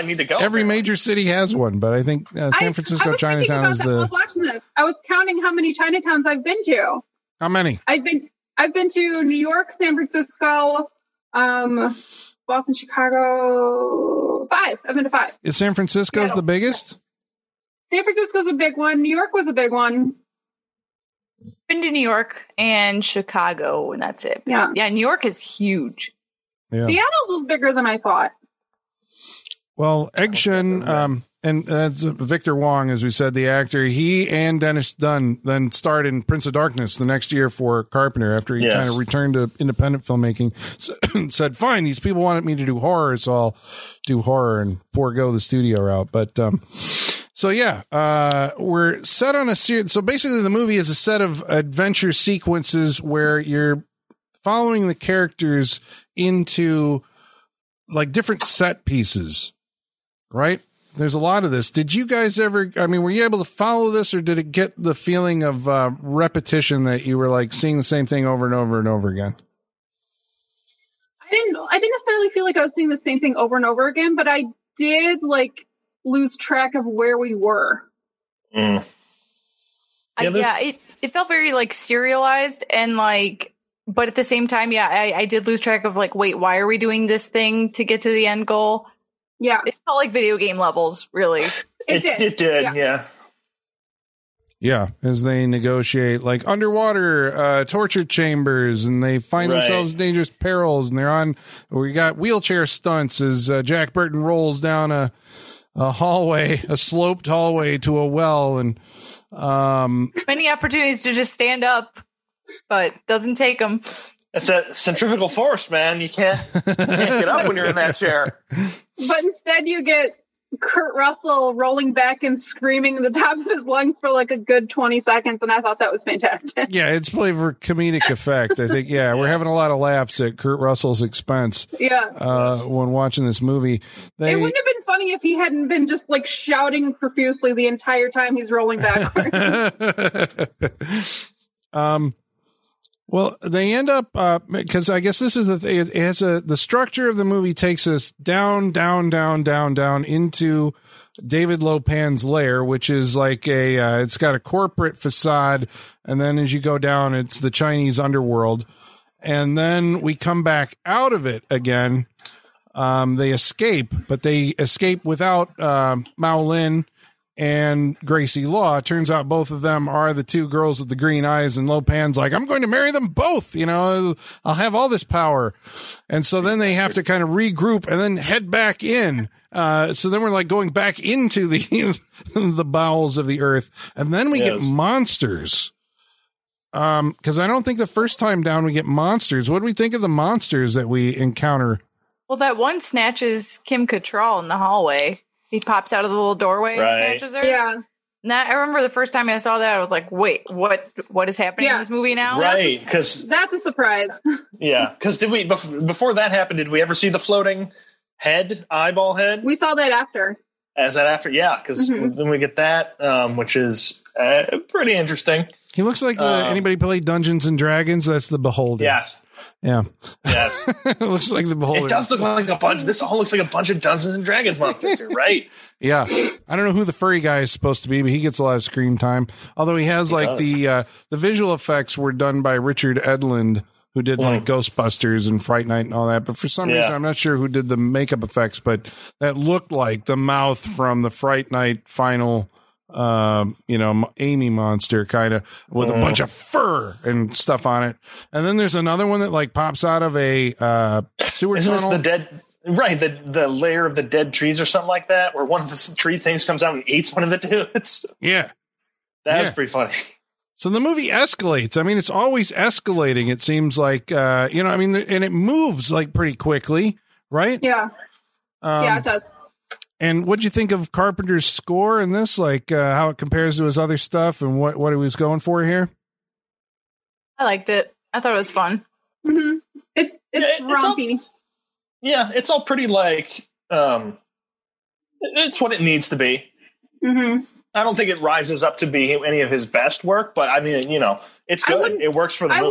need to go. Every major city has one, but I think San Francisco Chinatown is the. I was watching this. I was counting how many Chinatowns I've been to. How many? I've been to New York, San Francisco, Boston, Chicago. 5. I've been to 5. Is San Francisco's the biggest? San Francisco's a big one. New York was a big one. Been to New York and Chicago, and that's it. Yeah. Yeah. New York is huge. Yeah. Seattle's was bigger than I thought. Well, Egg Shen, and that's Victor Wong, as we said, the actor, he and Dennis Dun then starred in Prince of Darkness the next year for Carpenter after he kind of returned to independent filmmaking. Said, fine, these people wanted me to do horror, so I'll do horror and forego the studio route. But, we're set on a series. So basically the movie is a set of adventure sequences where you're following the characters into like different set pieces, right? There's a lot of this. Did you guys ever, were you able to follow this, or did it get the feeling of repetition that you were like seeing the same thing over and over and over again? I didn't necessarily feel like I was seeing the same thing over and over again, but I did like lose track of where we were. Mm. It felt very like serialized and like, but at the same time, I did lose track of like, wait, why are we doing this thing to get to the end goal? Yeah. It felt like video game levels, really. It did. Yeah, as they negotiate, like, underwater torture chambers, and they find themselves in dangerous perils, and they're on... We got wheelchair stunts as Jack Burton rolls down a hallway, a sloped hallway to a well, and... many opportunities to just stand up, but doesn't take them. It's a centrifugal force, man. You can't get up when you're in that chair. But instead you get... Kurt Russell rolling back and screaming at the top of his lungs for like a good 20 seconds, and I thought that was fantastic. Yeah, it's played for comedic effect. I think, we're having a lot of laughs at Kurt Russell's expense. Yeah. When watching this movie. It wouldn't have been funny if he hadn't been just like shouting profusely the entire time he's rolling backwards. Well, they end up, because I guess this is the structure of the movie takes us down into David Lopan's lair, which is like it's got a corporate facade. And then as you go down, it's the Chinese underworld. And then we come back out of it again. They escape, but they escape without Mao Lin and Gracie Law. Turns out both of them are the two girls with the green eyes, and Lopan's like, I'm going to marry them both, you know, I'll have all this power. And so then they have to kind of regroup and then head back in. So then we're like going back into the the bowels of the earth, and then we get monsters. Because I don't think the first time down we get monsters. What do we think of the monsters that we encounter? Well, that one snatches Kim Cattrall in the hallway. He pops out of the little doorway and snatches her. Yeah. I remember the first time I saw that, I was like, wait, what is happening in this movie now? Right. Because that's a surprise. Yeah. Because did we, before that happened, did we ever see the floating eyeball head? We saw that after. Is that after? Yeah. Because then we get that, which is pretty interesting. He looks like anybody play Dungeons and Dragons? That's the Beholder. Yes. Yeah. Yes. It looks like the Beholder. It does look like a bunch. This all looks like a bunch of Dungeons and Dragons monsters. You're right. Yeah. I don't know who the furry guy is supposed to be, but he gets a lot of screen time. Although he has the visual effects were done by Richard Edlund, who did Ghostbusters and Fright Night and all that. But for some reason, I'm not sure who did the makeup effects, but that looked like the mouth from the Fright Night final, Amy monster kind of with a bunch of fur and stuff on it. And then there's another one that like pops out of a sewer tunnel. Isn't this the dead? Right, the layer of the dead trees or something like that, where one of the tree things comes out and eats one of the dudes. Yeah, that was pretty funny. So the movie escalates. I mean, it's always escalating. It seems like and it moves like pretty quickly, right? Yeah, it does. And what do you think of Carpenter's score in this? Like how it compares to his other stuff and what he was going for here? I liked it. I thought it was fun. Mm-hmm. It's rompy. It's all pretty like it's what it needs to be. Mm-hmm. I don't think it rises up to be any of his best work, but I mean, it's good. It works for the movie.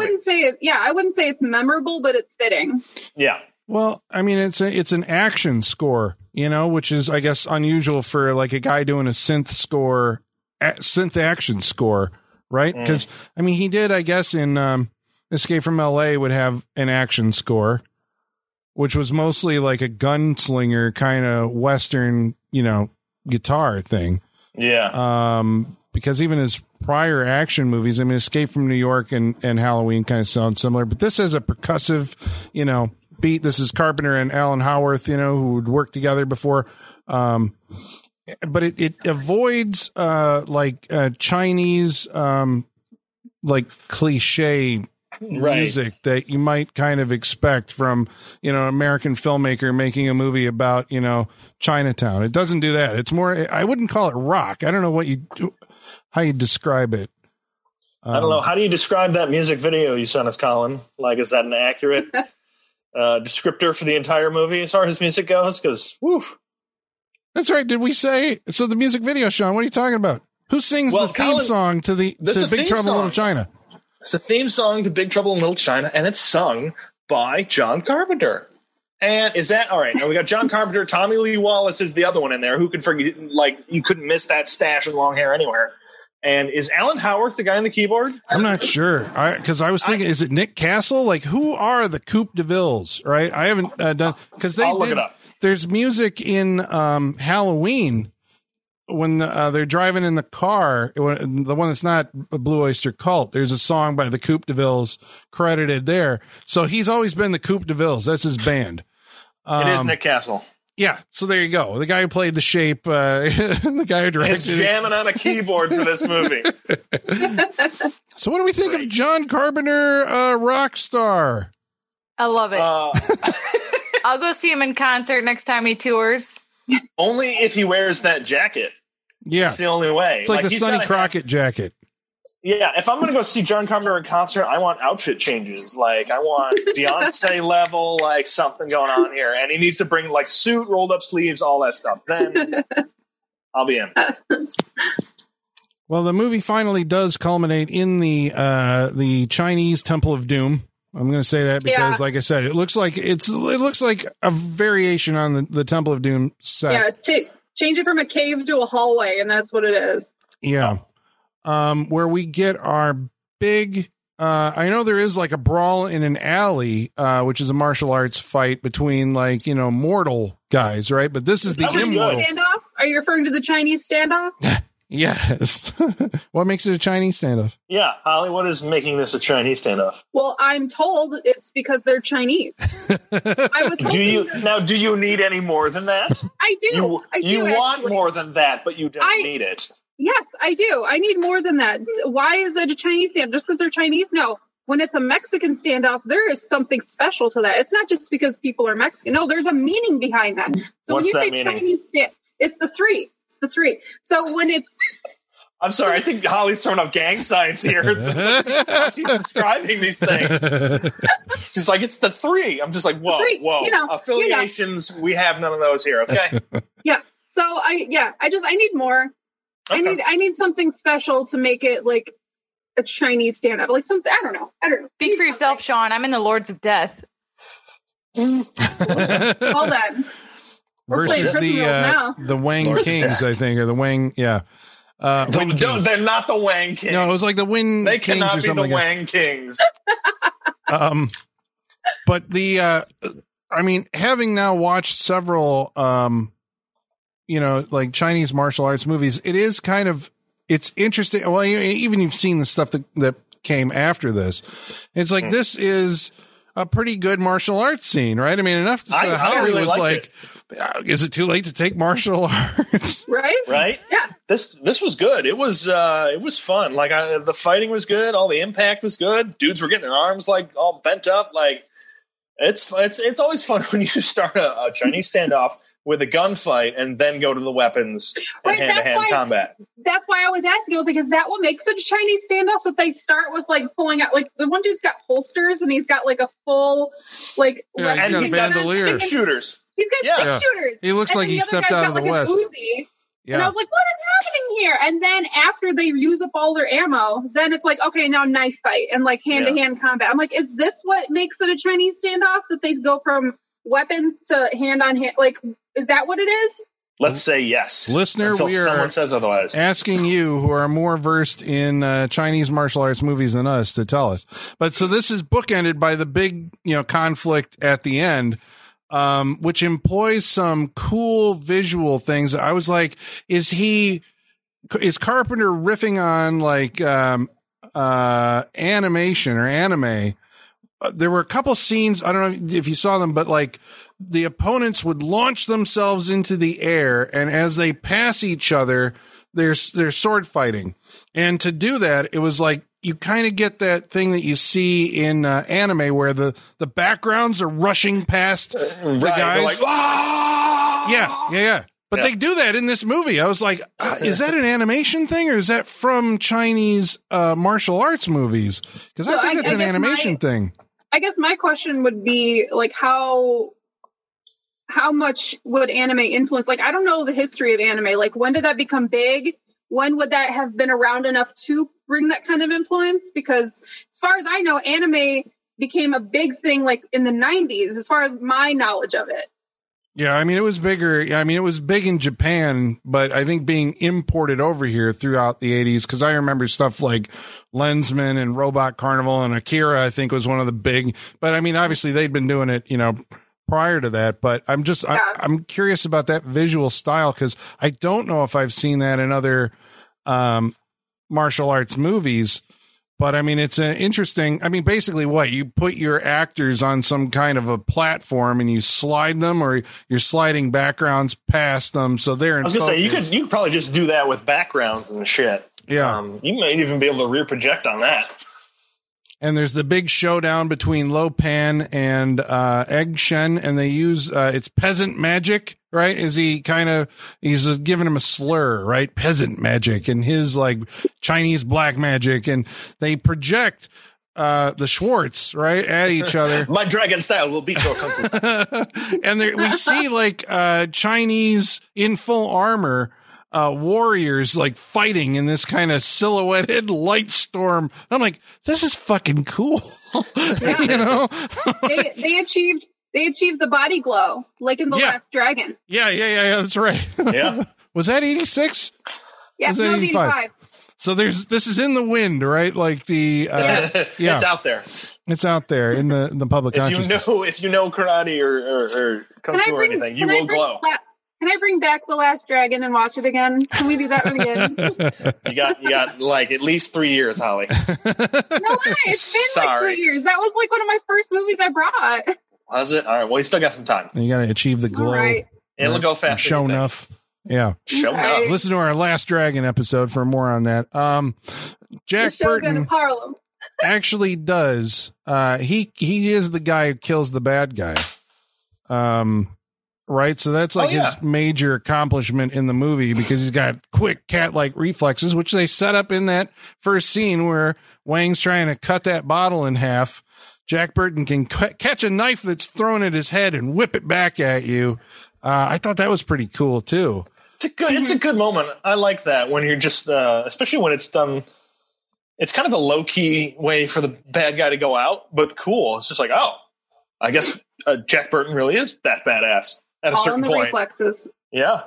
I wouldn't say it's memorable, but it's fitting. Yeah. Well, I mean, it's an action score, which is, I guess, unusual for like a guy doing a synth action score. Right. Because I mean, he did, I guess, in Escape from L.A. would have an action score, which was mostly like a gunslinger kind of Western, guitar thing. Yeah. Because even his prior action movies, I mean, Escape from New York and Halloween kind of sound similar. But this has a percussive, beat. This is Carpenter and Alan Howarth, who would work together before. But it avoids Chinese like cliche music that you might kind of expect from, an American filmmaker making a movie about, Chinatown. It doesn't do that. It's more, I wouldn't call it rock. I don't know how you describe it. I don't know. How do you describe that music video you sent us, Colin? Like, is that an accurate descriptor for the entire movie as far as music goes? Because woof, that's right. Did we say so? The music video, Sean. What are you talking about? Who sings the theme song to Big Trouble in Little China? It's a theme song to Big Trouble in Little China, and it's sung by John Carpenter. And is that all right? Now we got John Carpenter, Tommy Lee Wallace is the other one in there. Who could forget? Like, you couldn't miss that stash and long hair anywhere. And is Alan Howarth the guy on the keyboard? I'm not sure, because I was thinking, is it Nick Castle? Like, who are the Coupe de Villes? Right? I haven't done, because they look it up. There's music in Halloween when they're driving in the car, the one that's not a Blue Oyster Cult. There's a song by the Coupe de Villes credited there. So he's always been the Coupe de Villes. That's his band. It is Nick Castle. Yeah, so there you go. The guy who played The Shape, the guy who directed is jamming on a keyboard for this movie. So what do we think of John Carpenter, rock star? I love it. I'll go see him in concert next time he tours. Only if he wears that jacket. Yeah. It's the only way. It's like the Sonny Crockett jacket. Yeah, if I'm going to go see John Carpenter in concert, I want outfit changes. Like, I want Beyonce level, like, something going on here. And he needs to bring, like, suit, rolled up sleeves, all that stuff. Then I'll be in. Well, the movie finally does culminate in the Chinese Temple of Doom. I'm going to say that because, like I said, it looks like a variation on the Temple of Doom set. Yeah, change it from a cave to a hallway, and that's what it is. Yeah. Where we get our big, I know there is like a brawl in an alley, which is a martial arts fight between like, you know, mortal guys, right? But this is the immortal. Standoff? Are you referring to the Chinese standoff? Yes. What makes it a Chinese standoff? Yeah, Hollywood is making this a Chinese standoff. Well, I'm told it's because they're Chinese. Do you need any more than that? I do. You want actually more than that, but you don't need it. Yes, I do. I need more than that. Why is it a Chinese standoff? Just because they're Chinese? No. When it's a Mexican standoff, there is something special to that. It's not just because people are Mexican. No, there's a meaning behind that. So what's when you say meaning? Chinese standoff, it's the three. It's the three. So when it's... I'm sorry, I think Holly's throwing up gang signs here. She's describing these things. She's like, it's the three. I'm just like, whoa, whoa. You know, affiliations, we have none of those here, okay? Yeah. So I need more. Okay. I need something special to make it like a Chinese stand-up. Like something, I don't know. Speak for yourself, Sean. I'm in the Lords of Death. Hold on. Versus the Wang Lords Kings, I think, or the Wang. Yeah. They're not the Wang Kings. No, it was like the Wing. They Kings cannot or be the like Wang that. Kings. But having now watched several, like Chinese martial arts movies, it is kind of, it's interesting. Well, even you've seen the stuff that came after this. It's like, this is a pretty good martial arts scene, right? I mean, enough. So Howard really was like, is it too late to take martial arts? Right. Yeah. This was good. It was fun. Like the fighting was good. All the impact was good. Dudes were getting their arms like all bent up. Like it's always fun when you start a Chinese standoff with a gunfight and then go to the weapons and hand-to-hand combat. That's why I was asking. I was like, is that what makes a Chinese standoff, that they start with like pulling out, like the one dude's got holsters and he's got like a full, like, and he's got six shooters. He's got six shooters. He looks like he stepped out of the West. Yeah. And I was like, what is happening here? And then after they use up all their ammo, then it's like, okay, now knife fight and like hand-to-hand combat. I'm like, is this what makes it a Chinese standoff, that they go from weapons to hand on hand? Like, is that what it is? Let's say yes, listener. Until someone says otherwise. Asking you, who are more versed in Chinese martial arts movies than us, to tell us. But so this is bookended by the big, conflict at the end, which employs some cool visual things. I was like, is Carpenter riffing on like animation or anime? There were a couple scenes, I don't know if you saw them, but like the opponents would launch themselves into the air, and as they pass each other, they're sword fighting. And to do that, it was like, you kind of get that thing that you see in anime where the backgrounds are rushing past the guys. Like, ah! Yeah. But they do that in this movie. I was like, is that an animation thing, or is that from Chinese martial arts movies? Because I think it's an animation thing. I guess my question would be like, how much would anime influence? Like, I don't know the history of anime. Like, when did that become big? When would that have been around enough to bring that kind of influence? Because as far as I know, anime became a big thing like in the 90s, as far as my knowledge of it. Yeah, I mean, it was bigger. I mean, it was big in Japan, but I think being imported over here throughout the 80s, because I remember stuff like Lensman and Robot Carnival and Akira, I think, was one of the big. But I mean, obviously, they'd been doing it, you know, prior to that. But I'm just I'm curious about that visual style, because I don't know if I've seen that in other martial arts movies. But I mean, it's an interesting, I mean, basically what you put your actors on some kind of a platform and you slide them, or you're sliding backgrounds past them. So they're in. I was going to say, you could probably just do that with backgrounds and shit. Yeah. You might even be able to rear project on that. And there's the big showdown between Lo Pan and Egg Shen, and they use it's peasant magic, right? Is he kind of he's giving him a slur, right? Peasant magic and his like Chinese black magic, and they project the Schwartz right at each other. My dragon style will beat your country. And there, we see like Chinese in full armor. Warriors like fighting in this kind of silhouetted light storm. I'm like, this is fucking cool. Yeah. You know, they achieved the body glow like in the Last Dragon. Yeah. That's right. Yeah. Was that 86? Yeah, was that 85. So this is in the wind, right? Like the yeah, it's out there in the public consciousness. If you know karate or kung fu or anything, you will glow. Can I bring back The Last Dragon and watch it again? Can we do that one again? You got like at least 3 years, Holly. No way. It's been like 3 years. That was like one of my first movies I brought. Was it? All right. Well, you still got some time. And you got to achieve the glow. Right. It'll go faster. Show enough. Yeah. Show enough. Listen to our Last Dragon episode for more on that. Jack Burton actually does. He is the guy who kills the bad guy. Right. So that's like his major accomplishment in the movie, because he's got quick cat-like reflexes, which they set up in that first scene where Wang's trying to cut that bottle in half. Jack Burton can catch a knife that's thrown at his head and whip it back at you. I thought that was pretty cool, too. It's a good moment. I like that when you're just especially when it's done. It's kind of a low key way for the bad guy to go out, but cool. It's just like, oh, I guess Jack Burton really is that badass. At a certain point. Reflexes. Yeah.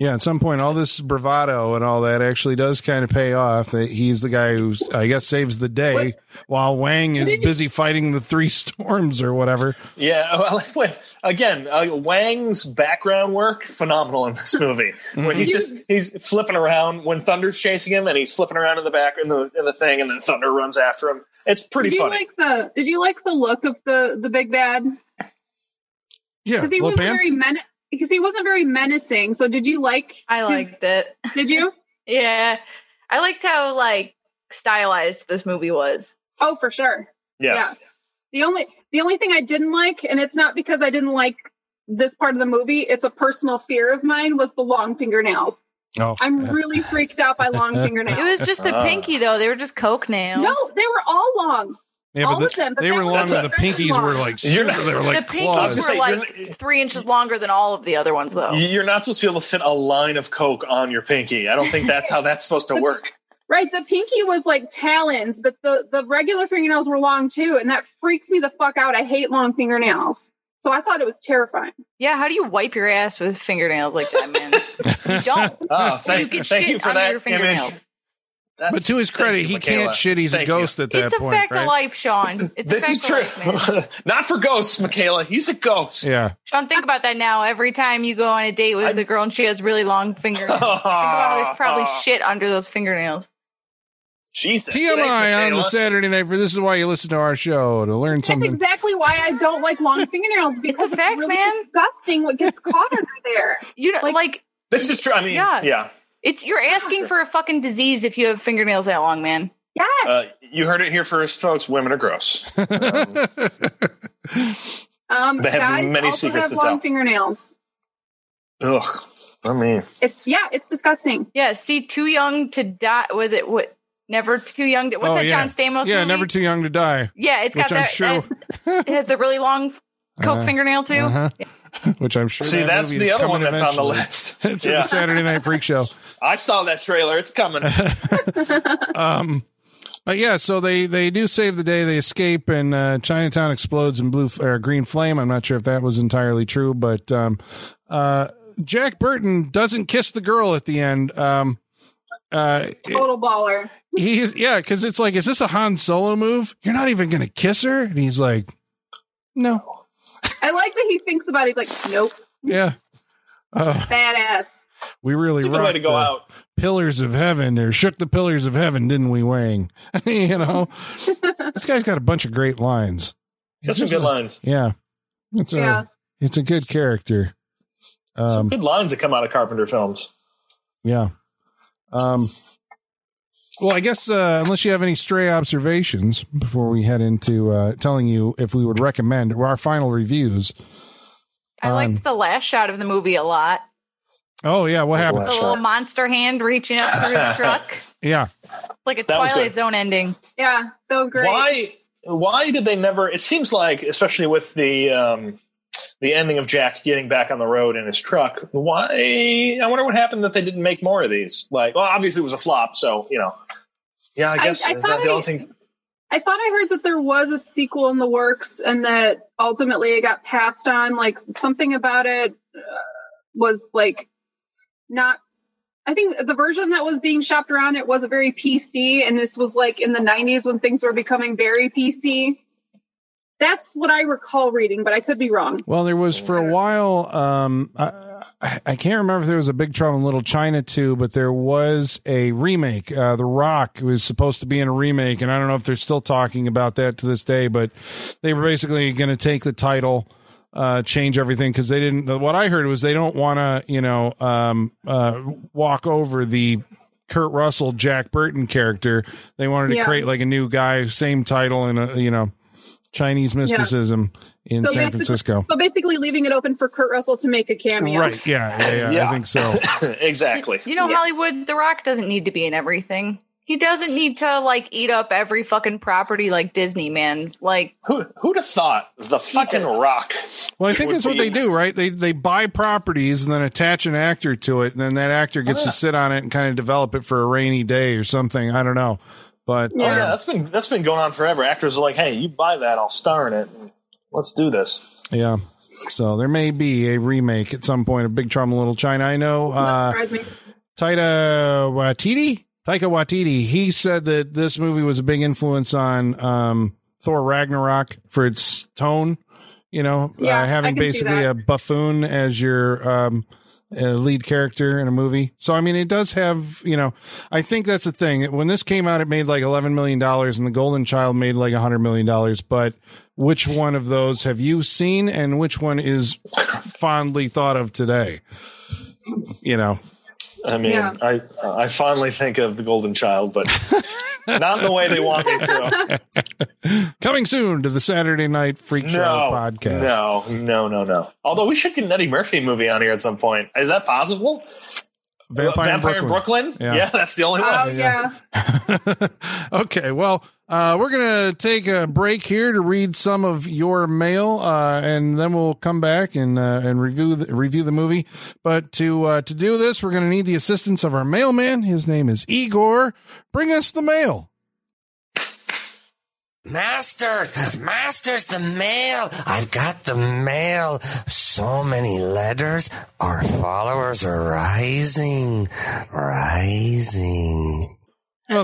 At some point, all this bravado and all that actually does kind of pay off. That he's the guy who, I guess, saves the day while Wang is busy fighting the three storms or whatever. Yeah. Well, again, Wang's background work phenomenal in this movie. When he's flipping around when thunder's chasing him, and he's flipping around in the back in the thing, and then thunder runs after him. It's pretty funny. Did you like the look of the big bad? Yeah, because he wasn't very menacing. So did you like? I liked it. Did you? Yeah, I liked how like stylized this movie was. Oh, for sure. Yes. Yeah. The only thing I didn't like, and it's not because I didn't like this part of the movie, it's a personal fear of mine, was the long fingernails. Oh. I'm really freaked out by long fingernails. It was just the pinky though; they were just coke nails. No, they were all long. Yeah, all of them, but they were longer. The pinkies were like claws. The pinkies were like 3 inches longer than all of the other ones, though. You're not supposed to be able to fit a line of coke on your pinky. I don't think that's how that's supposed to work. Right, the pinky was like talons, but the regular fingernails were long too, and that freaks me the fuck out. I hate long fingernails. So I thought it was terrifying. Yeah, how do you wipe your ass with fingernails like that, man? You don't. Oh, thank you for that image. That's but to his credit, he can't shit. He's a ghost at that point. It's a fact of life, Sean. This is true. Not for ghosts, Michaela. He's a ghost. Yeah. Sean, think about that now. Every time you go on a date with the girl and she has really long fingernails, think about how there's probably shit under those fingernails. Jesus. TMI on the Saturday night. For this is why you listen to our show, to learn something. That's exactly why I don't like long fingernails, because it's really disgusting what gets caught under there. You know, like this is true. I mean, yeah. You're asking for a fucking disease if you have fingernails that long, man. Yeah. You heard it here first, folks. Women are gross. They have many secrets to tell. Long fingernails. Ugh. I mean, it's disgusting. Yeah. See, too young to die. Was it what? Never too young to. What's that? John Stamos movie? Yeah, Never Too Young to Die. Yeah, it's got that. Sure. It has the really long coke fingernail too. Uh-huh. Yeah. Which I'm sure. See, that's the other one that's eventually on the list. It's the Saturday Night Freak Show. I saw that trailer. It's coming. So they do save the day. They escape, and Chinatown explodes in blue or green flame. I'm not sure if that was entirely true, but Jack Burton doesn't kiss the girl at the end. Total baller. He's because it's like, is this a Han Solo move? You're not even going to kiss her, and he's like, no. I like that he thinks about it. He's like, nope. Yeah. Badass. We really rocked way to go out. Pillars of heaven, or shook the pillars of heaven, didn't we, Wang? You know, this guy's got a bunch of great lines. He's got some good lines. Yeah. It's a good character. Some good lines that come out of Carpenter films. Yeah. Well, I guess unless you have any stray observations before we head into telling you if we would recommend our final reviews. I liked the last shot of the movie a lot. Oh, yeah. What happened? The little monster hand reaching up through his truck. Yeah. Like a Twilight Zone ending. Yeah. That was great. Why did they never... It seems like, especially with the ending of Jack getting back on the road in his truck, I wonder what happened that they didn't make more of these. Like, well, obviously it was a flop, so, you know. Yeah, I guess it's not the only thing... I thought I heard that there was a sequel in the works and that ultimately it got passed on. Like, something about it was, like... Not, I think the version that was being shopped around, it was a very PC, and this was like in the 90s when things were becoming very PC. That's what I recall reading, but I could be wrong. Well, there was for a while, I can't remember if there was a Big Trouble in Little China 2, but there was a remake. The Rock was supposed to be in a remake, and I don't know if they're still talking about that to this day, but they were basically going to take the title, change everything, because they didn't. What I heard was they don't want to, walk over the Kurt Russell Jack Burton character. They wanted to create like a new guy, same title, and Chinese mysticism in San Francisco. So basically, leaving it open for Kurt Russell to make a cameo. Right? Yeah. I think so. Exactly. Hollywood, The Rock doesn't need to be in everything. He doesn't need to, eat up every fucking property like Disney, man. Like, who'd have thought the fucking Rock? Well, I think that's what they do, right? They buy properties and then attach an actor to it, and then that actor gets to sit on it and kind of develop it for a rainy day or something. I don't know, but that's been going on forever. Actors are like, hey, you buy that, I'll star in it. Let's do this. Yeah. So there may be a remake at some point of Big Trouble in Little China. I know. That surprised me. Taika Waititi. Taika Waititi, he said that this movie was a big influence on Thor Ragnarok for its tone, having basically a buffoon as your lead character in a movie. So, I mean, it does have, I think that's the thing. When this came out, it made like $11 million and The Golden Child made like $100 million. But which one of those have you seen and which one is fondly thought of today? I fondly think of The Golden Child, but not in the way they want me to. Coming soon to the Saturday Night Freak Show podcast. No. Although we should get an Eddie Murphy movie on here at some point. Is that possible? Vampire in Brooklyn? Yeah, that's the only one. Oh, yeah. Okay, well... we're going to take a break here to read some of your mail, and then we'll come back and review the movie. But to do this, we're going to need the assistance of our mailman. His name is Igor. Bring us the mail. Masters, the mail. I've got the mail. So many letters. Our followers are rising. Well,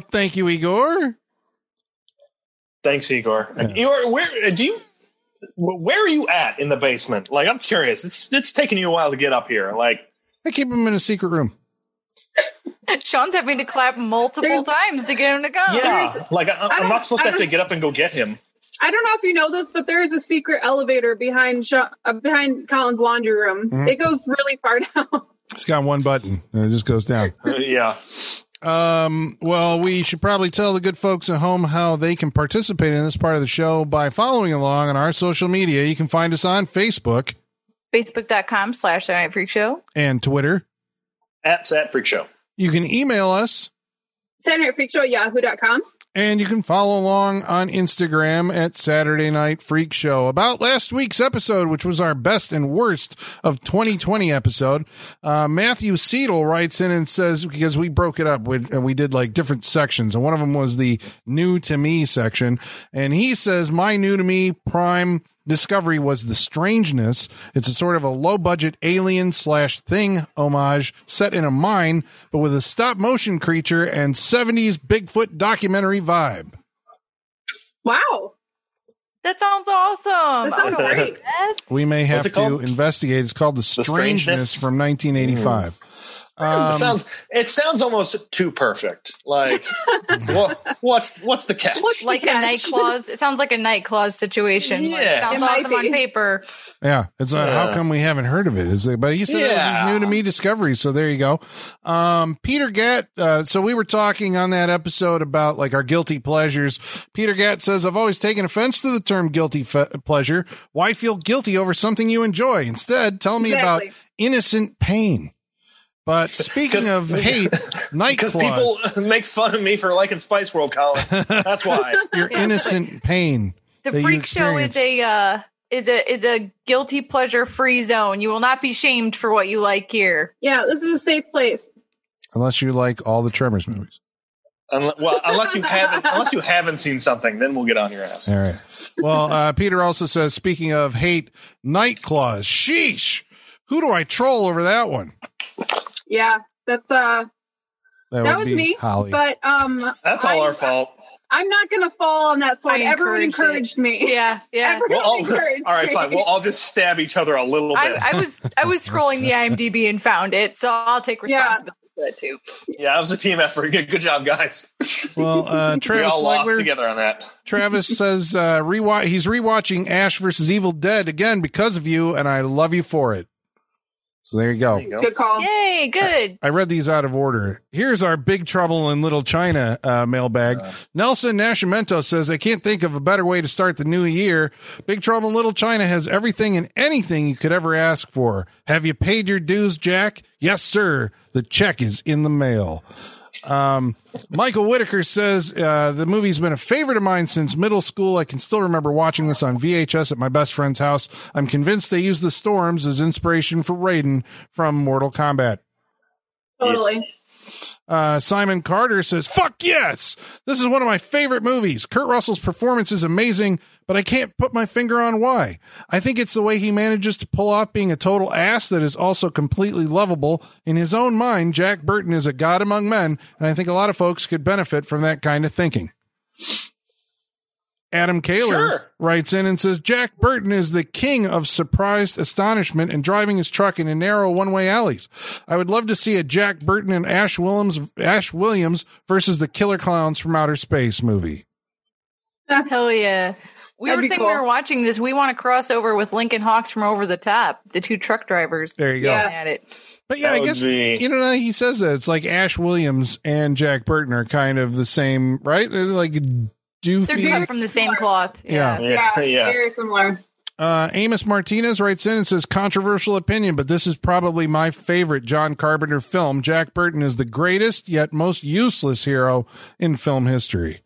thank you, Igor. Thanks, Igor. Yeah. Igor, where are you at in the basement? Like, I'm curious. It's taking you a while to get up here. Like, I keep him in a secret room. Sean's having to clap multiple times to get him to go. Yeah, I'm not supposed to have to get up and go get him. I don't know if you know this, but there is a secret elevator behind Colin's laundry room. Mm-hmm. It goes really far down. It's got one button, and it just goes down. Yeah. Well, we should probably tell the good folks at home how they can participate in this part of the show by following along on our social media. You can find us on Facebook, facebook.com/SaturdayNightFreakShow, and Twitter @SatFreakShow. You can email us, SaturdayNightFreakShow@yahoo.com. And you can follow along on Instagram at Saturday Night Freak Show. About last week's episode, which was our best and worst of 2020 episode, Matthew Seidel writes in and says, because we broke it up, we did like different sections, and one of them was the new to me section, and he says, my new to me prime discovery was The Strangeness. It's a sort of a low-budget Alien/Thing homage set in a mine, but with a stop-motion creature and 70s Bigfoot documentary vibe. Wow. That sounds awesome. That sounds great. We may have to investigate. It's called The Strangeness from 1985. It sounds almost too perfect. Like, what's the catch? What's the catch? A Night Claws. It sounds like a Night Claws situation. Yeah. Like, it sounds awesome on paper. Yeah, it's like, how come we haven't heard of it? But he said it was his new to me discovery. So there you go. Peter Gatt. So we were talking on that episode about like our guilty pleasures. Peter Gatt says, I've always taken offense to the term guilty pleasure. Why feel guilty over something you enjoy? Instead, tell me about innocent pain. But speaking of hate, Night Claws. Because people make fun of me for liking Spice World, Colin. That's why. Your innocent pain. The Freak Show is a guilty pleasure free zone. You will not be shamed for what you like here. Yeah, this is a safe place. Unless you like all the Tremors movies. Unless you haven't seen something, then we'll get on your ass. All right. Well, Peter also says, speaking of hate, Night Claws. Sheesh. Who do I troll over that one? Yeah, that's that was me, Holly. But that's all our fault. I'm not gonna fall on that sword. Everyone encouraged me. Yeah. All right, fine. We'll all just stab each other a little bit. I was scrolling the IMDb and found it, so I'll take responsibility for that too. Yeah, it was a team effort. Good job, guys. Well, Travis, we all lost together on that. Travis says he's rewatching Ash versus Evil Dead again because of you, and I love you for it. So there you go. Good call. Yay, good. I read these out of order. Here's our Big Trouble in Little China mailbag. Nelson Nascimento says, I can't think of a better way to start the new year. Big Trouble in Little China has everything and anything you could ever ask for. Have you paid your dues, Jack? Yes, sir. The check is in the mail. Michael Whitaker says, the movie's been a favorite of mine since middle school. I can still remember watching this on VHS at my best friend's house. I'm convinced they used the storms as inspiration for Raiden from Mortal Kombat. Totally. Simon Carter says, fuck yes! This is one of my favorite movies. Kurt Russell's performance is amazing, but I can't put my finger on why. I think it's the way he manages to pull off being a total ass that is also completely lovable. In his own mind, Jack Burton is a god among men, and I think a lot of folks could benefit from that kind of thinking. Adam Kaler writes in and says, Jack Burton is the king of surprised astonishment and driving his truck into narrow one-way alleys. I would love to see a Jack Burton and Ash Williams versus the Killer Clowns from Outer Space movie. Hell yeah. We were watching this. We want to cross over with Lincoln Hawks from Over the Top, the two truck drivers. There you go. Yeah. At it. But yeah, I guess, he says that it's like Ash Williams and Jack Burton are kind of the same, right? They're like... They're from the same cloth. Yeah. Very similar. Amos Martinez writes in and says, controversial opinion, but this is probably my favorite John Carpenter film. Jack Burton is the greatest yet most useless hero in film history.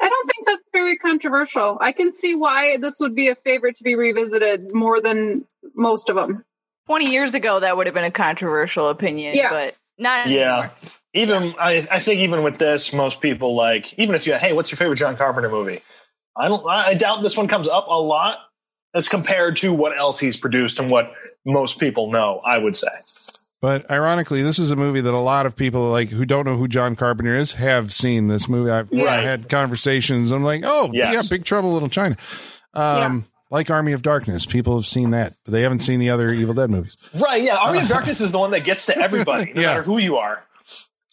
I don't think that's very controversial. I can see why this would be a favorite to be revisited more than most of them. 20 years ago, that would have been a controversial opinion, but not anymore. Even I think even with this, most people even if you what's your favorite John Carpenter movie? I doubt this one comes up a lot as compared to what else he's produced and what most people know, I would say. But ironically, this is a movie that a lot of people who don't know who John Carpenter is have seen this movie. I've had conversations. I'm like, Big Trouble, Little China. Like Army of Darkness, people have seen that, but they haven't seen the other Evil Dead movies. Right, yeah. Army of Darkness is the one that gets to everybody, no matter who you are.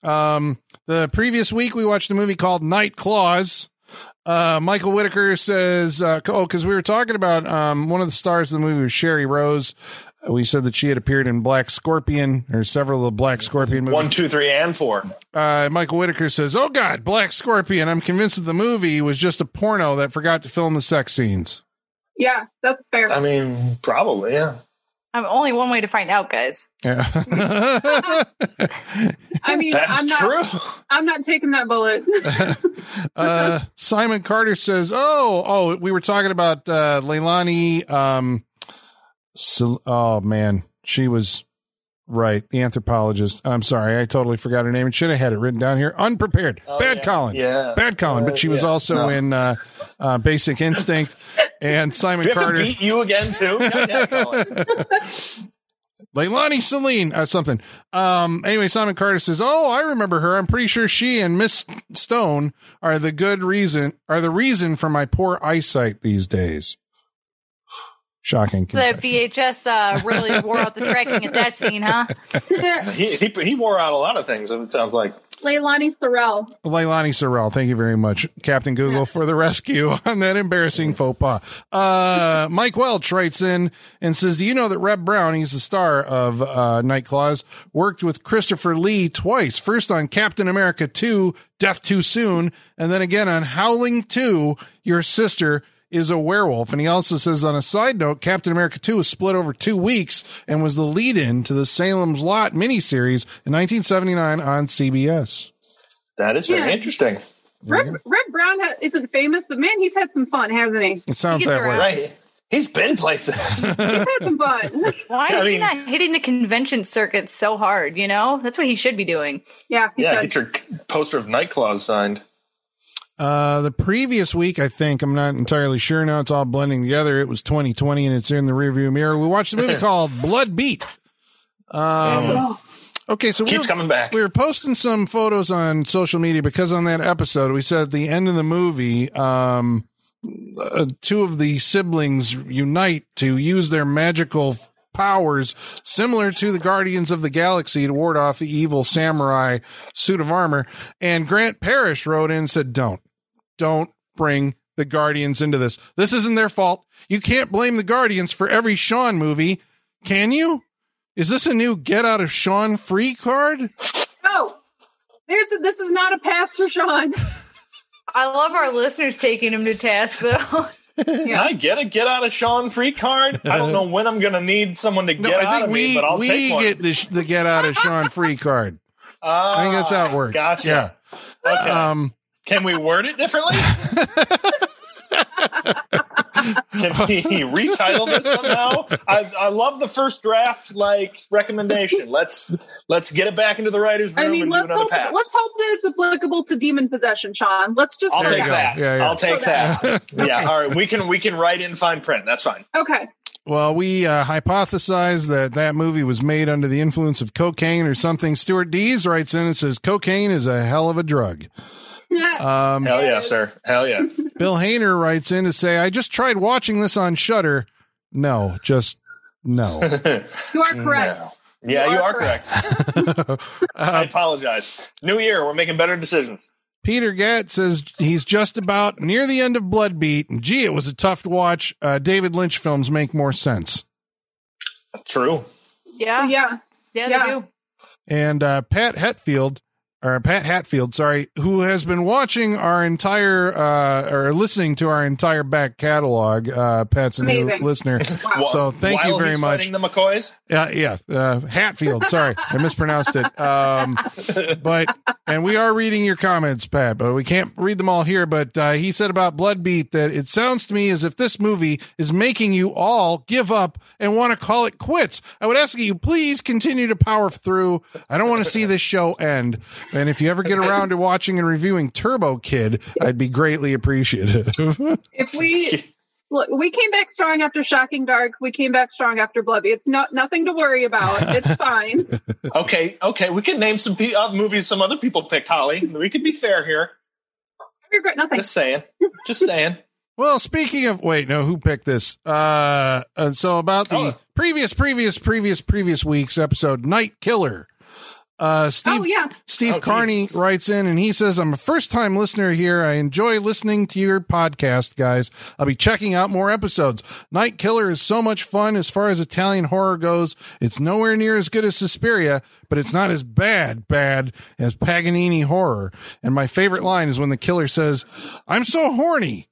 The previous week we watched a movie called Night Claws. Michael Whitaker says, cause we were talking about, one of the stars of the movie was Sherry Rose. We said that she had appeared in Black Scorpion or several of the Black Scorpion movies. 1, 2, 3, and 4. Michael Whitaker says, oh God, Black Scorpion. I'm convinced that the movie was just a porno that forgot to film the sex scenes. Yeah, that's fair. I mean, probably. Yeah. I'm only one way to find out, guys. Yeah. I mean, That's true. I'm not taking that bullet. Simon Carter says, oh, we were talking about Leilani. Oh, man. She was right. The anthropologist. I'm sorry. I totally forgot her name and should have had it written down here. Unprepared. Oh, Bad Colin. Yeah. Bad Colin. But she was also in Basic Instinct. And Simon Carter. To beat you again, too? Leilani Celine, something. Anyway, Simon Carter says, oh, I remember her. I'm pretty sure she and Miss Stone are the reason for my poor eyesight these days. Shocking. The VHS really wore out the tracking at that scene, huh? he wore out a lot of things, it sounds like. Leilani Sorrell. Thank you very much, Captain Google, for the rescue on that embarrassing faux pas. Mike Welch writes in and says, do you know that Reb Brown, he's the star of Nightclaws, worked with Christopher Lee twice, first on Captain America 2, Death Too Soon, and then again on Howling 2, Your Sister is a Werewolf. And he also says, on a side note, Captain America 2 was split over 2 weeks and was the lead-in to the Salem's Lot miniseries in 1979 on CBS. That is very interesting. Reb Brown isn't famous, but man, he's had some fun, hasn't he? It sounds that way. Right. He's been places. He's had some fun. Why is he not hitting the convention circuit so hard, you know? That's what he should be doing. Yeah, get your poster of Nightclaws signed. The previous week, I think, I'm not entirely sure now, it's all blending together. It was 2020 and it's in the rearview mirror. We watched a movie called Blood Beat. Okay, so coming back. We were posting some photos on social media because on that episode, we said at the end of the movie, two of the siblings unite to use their magical powers similar to the Guardians of the Galaxy to ward off the evil samurai suit of armor. And Grant Parrish wrote in and said, don't bring the Guardians into this. This isn't their fault. You can't blame the Guardians for every Shaun movie, can you? Is this a new get out of Shaun free card? No, this is not a pass for Shaun. I love our listeners taking him to task, though. Yeah. I get a get out of Shaun free card. I don't know when I'm going to need someone to get out of me, but I'll take one. We get the get out of Shaun free card. I think that's how it works. Gotcha. Yeah. Okay. Can we word it differently? Can we retitle this somehow? I love the first draft recommendation. Let's get it back into the writer's room. I mean, let's hope that it's applicable to demon possession, Shaun. Let's just. I'll take that. Yeah. I'll take that. Okay. Yeah. All right. We can write in fine print. That's fine. Okay. Well, we hypothesized that movie was made under the influence of cocaine or something. Stuart Dees writes in and says, cocaine is a hell of a drug. Hell yeah, sir. Hell yeah. Bill Hainer writes in to say, I just tried watching this on Shudder. No, just no. You are correct. No. Yeah, you are correct. I apologize. New year, we're making better decisions. Peter Gatt says he's just about near the end of Blood Beat. Gee, it was a tough watch. David Lynch films make more sense. True. Yeah. Yeah. Yeah, they do. And Pat Hatfield, who has been watching our entire, or listening to our entire back catalog. Pat's a new listener. Wow. So thank you very much. The McCoys? Hatfield. Sorry, I mispronounced it. And we are reading your comments, Pat, but we can't read them all here. But he said about Blood Beat that it sounds to me as if this movie is making you all give up and want to call it quits. I would ask you, please continue to power through. I don't want to see this show end. And if you ever get around to watching and reviewing Turbo Kid, I'd be greatly appreciative. If we came back strong after Shocking Dark, we came back strong after Blood Beat. It's nothing to worry about. It's fine. Okay. We can name some movies some other people picked, Holly. We could be fair here. I regret nothing. Just saying. Well, speaking of, who picked this? So about the previous week's episode, Night Killer. Steve Carney writes in and he says, I'm a first-time listener here. I enjoy listening to your podcast, guys. I'll be checking out more episodes. Night Killer is so much fun as far as Italian horror goes. It's nowhere near as good as Suspiria, but it's not as bad as Paganini horror. And my favorite line is when the killer says, I'm so horny.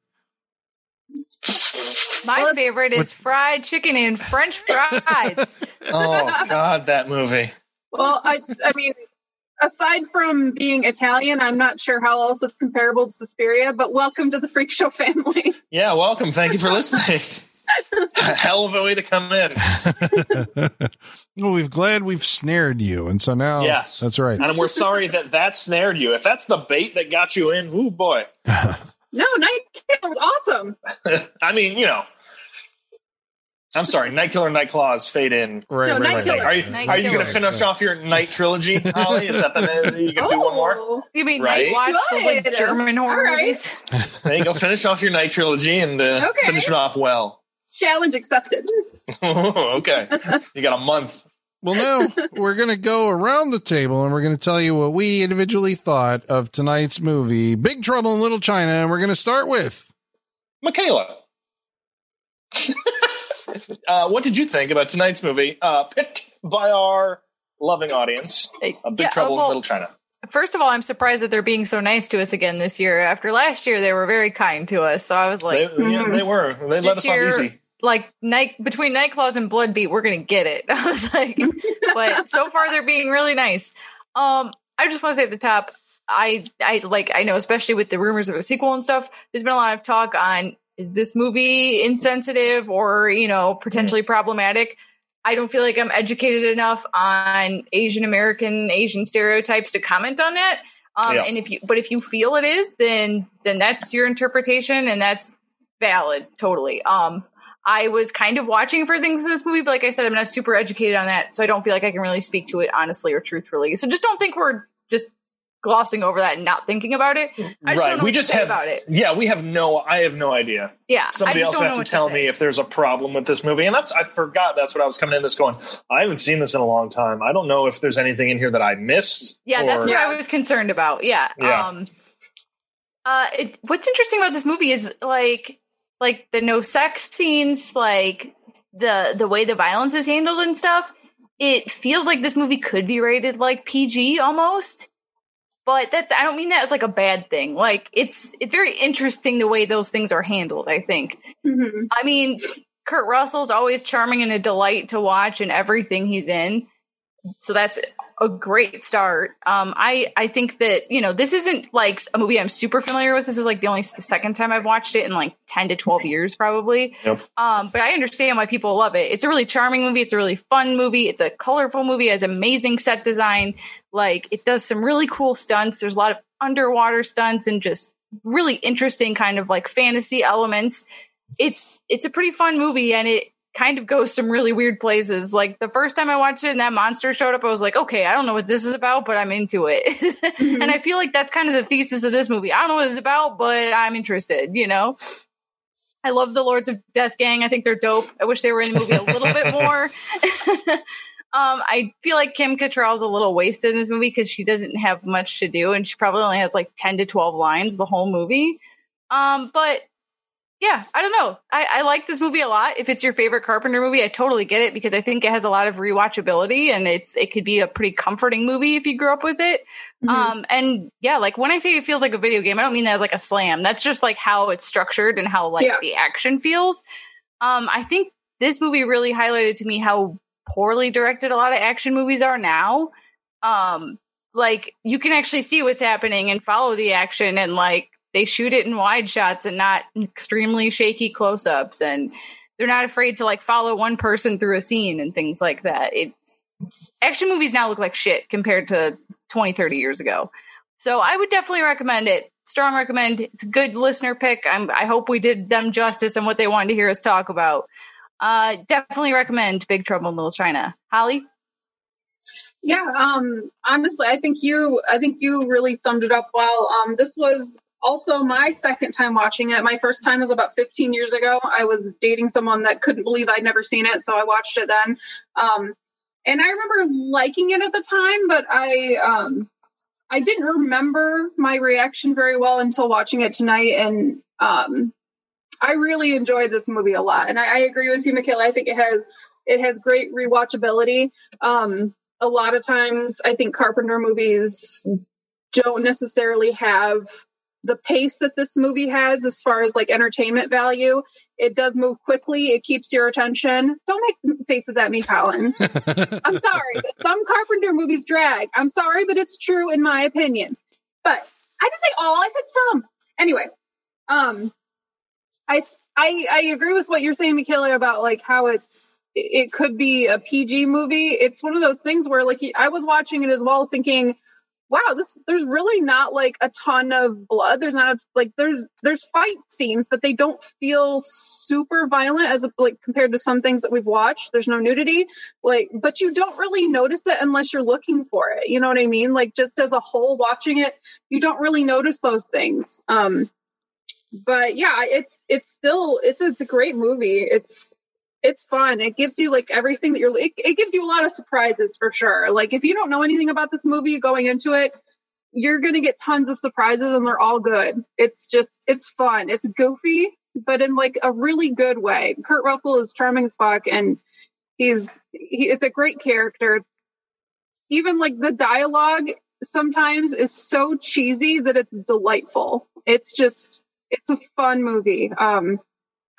My favorite is fried chicken and French fries. Oh, God, that movie. Well, I mean, aside from being Italian, I'm not sure how else it's comparable to Suspiria, but welcome to the Freak Show family. Yeah, welcome. Thank you for listening. Hell of a way to come in. Well, we're glad we've snared you. And so now, yes, that's right. And we're sorry that snared you. If that's the bait that got you in, ooh, boy. No, Night Killer was awesome. I mean, you know, I'm sorry. Night Killer, Night Claws fade in. Right. Are you going to finish off your Night trilogy, Holly? Is that the name? You can do one more? You mean Night Watch? Those, like, German horror movies? There you go. Finish off your Night trilogy and finish it off well. Challenge accepted. Oh, okay. You got a month. Well, now we're going to go around the table and we're going to tell you what we individually thought of tonight's movie, Big Trouble in Little China. And we're going to start with Michaela. What did you think about tonight's movie, picked by our loving audience, Big Trouble in Little China? First of all, I'm surprised that they're being so nice to us again this year. After last year, they were very kind to us. So I was like, they were. They let us off easy. Like, between Night Claws and Blood Beat, we're going to get it. I was like, but so far they're being really nice. I just want to say at the top, I know, especially with the rumors of a sequel and stuff, there's been a lot of talk on, is this movie insensitive or, you know, potentially problematic? I don't feel like I'm educated enough on Asian stereotypes to comment on that. And if you feel it is, then that's your interpretation and that's valid. Totally. I was kind of watching for things in this movie, but like I said, I'm not super educated on that, so I don't feel like I can really speak to it honestly or truthfully. So just don't think we're just glossing over that and not thinking about it. I just don't know about it. Yeah, we have I have no idea. Yeah. Somebody else has to tell me if there's a problem with this movie. And I forgot that's what I was coming in this going, I haven't seen this in a long time. I don't know if there's anything in here that I missed. Yeah, that's what I was concerned about. Yeah. What's interesting about this movie is like the no sex scenes, like the way the violence is handled and stuff. It feels like this movie could be rated like PG almost, but I don't mean that as like a bad thing. Like it's very interesting the way those things are handled, I think. Mm-hmm. I mean, Kurt Russell's always charming and a delight to watch in everything he's in. So that's a great start. I think that, you know, this isn't like a movie I'm super familiar with. This is like the second time I've watched it in like 10 to 12 years probably. Yep. But I understand why people love it. It's a really charming movie. It's a really fun movie. It's a colorful movie. It has amazing set design. Like it does some really cool stunts. There's a lot of underwater stunts and just really interesting kind of like fantasy elements. It's a pretty fun movie and it kind of goes some really weird places. Like the first time I watched it and that monster showed up, I was like, okay, I don't know what this is about, but I'm into it. Mm-hmm. And I feel like that's kind of the thesis of this movie. I don't know what it's about, but I'm interested, you know? I love the Lords of Death gang. I think they're dope. I wish they were in the movie a little bit more. I feel like Kim Cattrall's a little wasted in this movie because she doesn't have much to do and she probably only has like 10 to 12 lines the whole movie. But yeah, I don't know. I like this movie a lot. If it's your favorite Carpenter movie, I totally get it because I think it has a lot of rewatchability and it could be a pretty comforting movie if you grew up with it. Mm-hmm. And yeah, like when I say it feels like a video game, I don't mean that as like a slam. That's just like how it's structured and how like the action feels. I think this movie really highlighted to me how poorly directed a lot of action movies are now. Like you can actually see what's happening and follow the action and like, they shoot it in wide shots and not extremely shaky close-ups. And they're not afraid to like follow one person through a scene and things like that. Action movies now look like shit compared to 20, 30 years ago. So I would definitely recommend it. Strong recommend. It's a good listener pick. I hope we did them justice on what they wanted to hear us talk about. Definitely recommend Big Trouble in Little China. Holly? Yeah. Honestly, I think you really summed it up well. This was also my second time watching it. My first time was about 15 years ago. I was dating someone that couldn't believe I'd never seen it, so I watched it then. And I remember liking it at the time, but I didn't remember my reaction very well until watching it tonight. And I really enjoyed this movie a lot. And I agree with you, Michaela. I think it has great rewatchability. A lot of times I think Carpenter movies don't necessarily have the pace that this movie has as far as like entertainment value. It does move quickly. It keeps your attention. Don't make faces at me, Colin. I'm sorry, but some Carpenter movies drag. I'm sorry, but it's true in my opinion. But I didn't say all, I said some. Anyway, I agree with what you're saying, Michaela, about like how it could be a PG movie. It's one of those things where like I was watching it as well thinking, wow, there's really not like a ton of blood. There's not like there's fight scenes, but they don't feel super violent as like compared to some things that we've watched. There's no nudity, like, but you don't really notice it unless you're looking for it. You know what I mean? Like just as a whole watching it, you don't really notice those things. But yeah, it's a great movie. It's fun. It gives you like everything that it gives you a lot of surprises for sure. Like if you don't know anything about this movie going into it, you're going to get tons of surprises and they're all good. It's fun. It's goofy, but in like a really good way. Kurt Russell is charming as fuck and it's a great character. Even like the dialogue sometimes is so cheesy that it's delightful. It's a fun movie.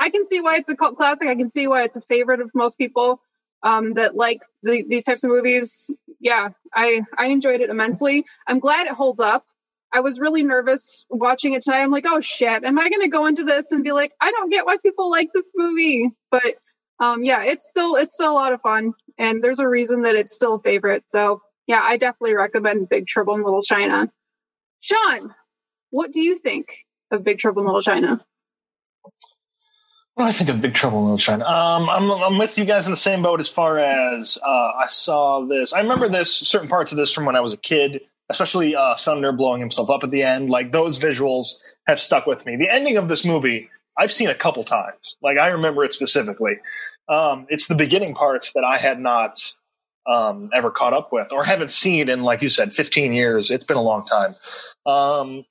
I can see why it's a cult classic. I can see why it's a favorite of most people that like these types of movies. Yeah, I enjoyed it immensely. I'm glad it holds up. I was really nervous watching it tonight. I'm like, oh shit, am I going to go into this and be like, I don't get why people like this movie? But yeah, it's still a lot of fun, and there's a reason that it's still a favorite. So yeah, I definitely recommend Big Trouble in Little China. Sean, what do you think of Big Trouble in Little China? What do I think of Big Trouble in Little China? I'm with you guys in the same boat as far as I saw this. I remember certain parts of this from when I was a kid, especially Thunder blowing himself up at the end. Like those visuals have stuck with me. The ending of this movie, I've seen a couple times. Like I remember it specifically. It's the beginning parts that I had not ever caught up with or haven't seen in, like you said, 15 years. It's been a long time.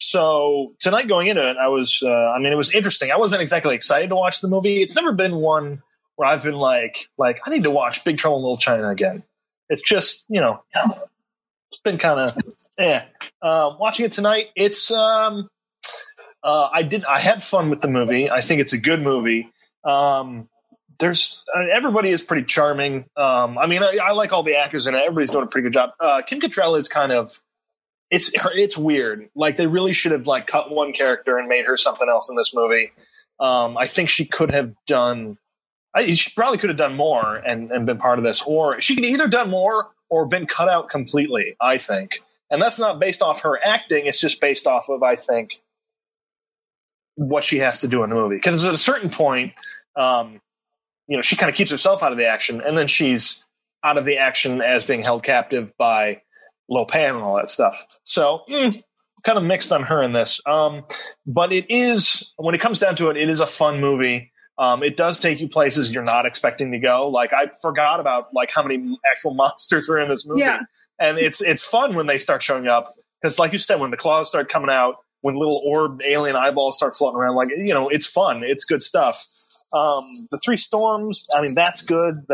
So tonight going into it, I was, it was interesting. I wasn't exactly excited to watch the movie. It's never been one where I've been like, I need to watch Big Trouble in Little China again. It's just, it's been kind of, watching it tonight. It's, I had fun with the movie. I think it's a good movie. Everybody is pretty charming. I like all the actors in it. Everybody's doing a pretty good job. Kim Cattrall is kind of, It's weird. Like they really should have like cut one character and made her something else in this movie. I think she could have done. She probably could have done more and been part of this, or she could either done more or been cut out completely, I think. And that's not based off her acting. It's just based off of, I think, what she has to do in the movie. Because at a certain point, she kind of keeps herself out of the action, and then she's out of the action as being held captive by Lopan and all that stuff. So kind of mixed on her in this. But it is, when it comes down to it, it is a fun movie. It does take you places you're not expecting to go. Like I forgot about like how many actual monsters are in this movie. Yeah. And it's fun when they start showing up. Cause like you said, when the claws start coming out, when little orb alien eyeballs start floating around, like, it's fun. It's good stuff. The Three Storms. That's good.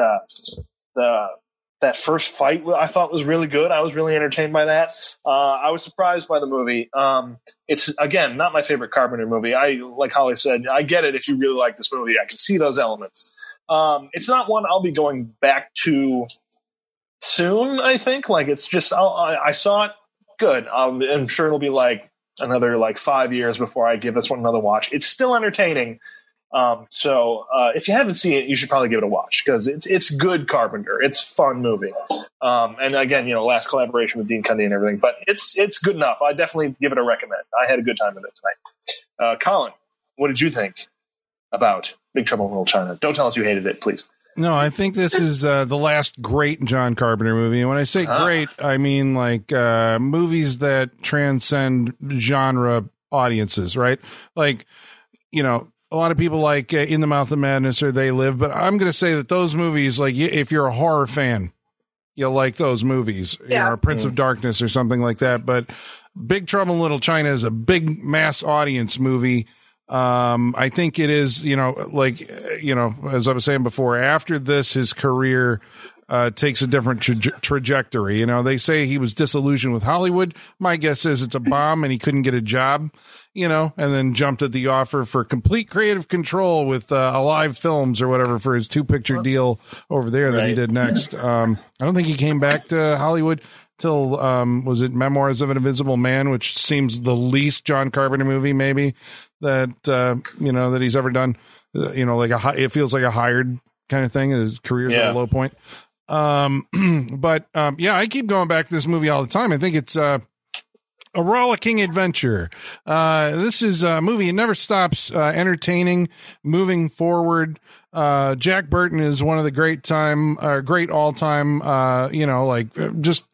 That first fight I thought was really good. I was really entertained by that. I was surprised by the movie. It's, again, not my favorite Carpenter movie. Like Holly said, I get it if you really like this movie. I can see those elements. It's not one I'll be going back to soon, I think. Like, it's just, I saw it good. I'm sure it'll be like another like 5 years before I give this one another watch. It's still entertaining. So if you haven't seen it, you should probably give it a watch because it's good Carpenter. It's fun movie. And again, last collaboration with Dean Cundey and everything, but it's good enough. I definitely give it a recommend. I had a good time with it tonight. Colin, what did you think about Big Trouble in Little China? Don't tell us you hated it, please. No, I think this is the last great John Carpenter movie. And when I say great, I mean like movies that transcend genre audiences, right? Like, a lot of people like In the Mouth of Madness or They Live, but I'm going to say that those movies, like if you're a horror fan, you'll like those movies, or Prince of Darkness or something like that. But Big Trouble in Little China is a big mass audience movie. I think it is, as I was saying before, after this, his career takes a different trajectory. You know, they say he was disillusioned with Hollywood. My guess is it's a bomb and he couldn't get a job, you know, and then jumped at the offer for complete creative control with Alive Films or whatever for his 2-picture deal over there that he did next. I don't think he came back to Hollywood till was it Memoirs of an Invisible Man, which seems the least John Carpenter movie maybe that you know, that he's ever done. You know, like it feels like a hired kind of thing. His career's at a low point. But yeah, I keep going back to this movie all the time. I think it's a rollicking adventure. This is a movie. It never stops entertaining, moving forward. Jack Burton is one of the great all time, you know, like just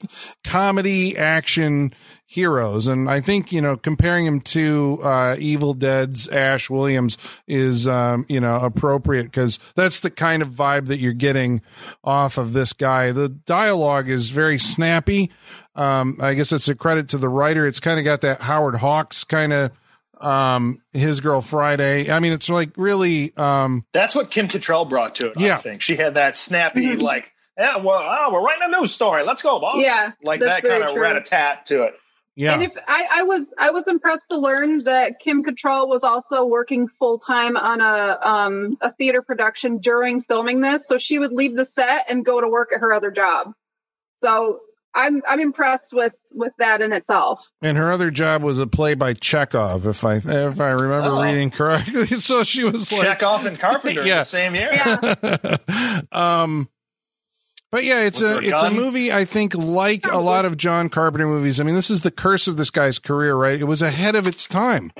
comedy action heroes. And I think, you know, comparing him to Evil Dead's Ash Williams is, you know, appropriate because that's the kind of vibe that you're getting off of this guy. The dialogue is very snappy. I guess it's a credit to the writer. It's kind of got that Howard Hawks kind of His Girl Friday. I mean, it's like really that's what Kim Cattrall brought to it. I think she had that snappy like, yeah, well, oh, we're writing a news story, let's go, boss. Yeah, like that kind of rat-a-tat to it. Yeah. And if I was impressed to learn that Kim Cattrall was also working full time on a theater production during filming this, so she would leave the set and go to work at her other job. So I'm impressed with that in itself. And her other job was a play by Chekhov, if I remember reading correctly. So she was like Chekhov and Carpenter in the same year. Yeah. But yeah, it's a movie, I think, like a lot of John Carpenter movies. I mean, this is the curse of this guy's career, right? It was ahead of its time.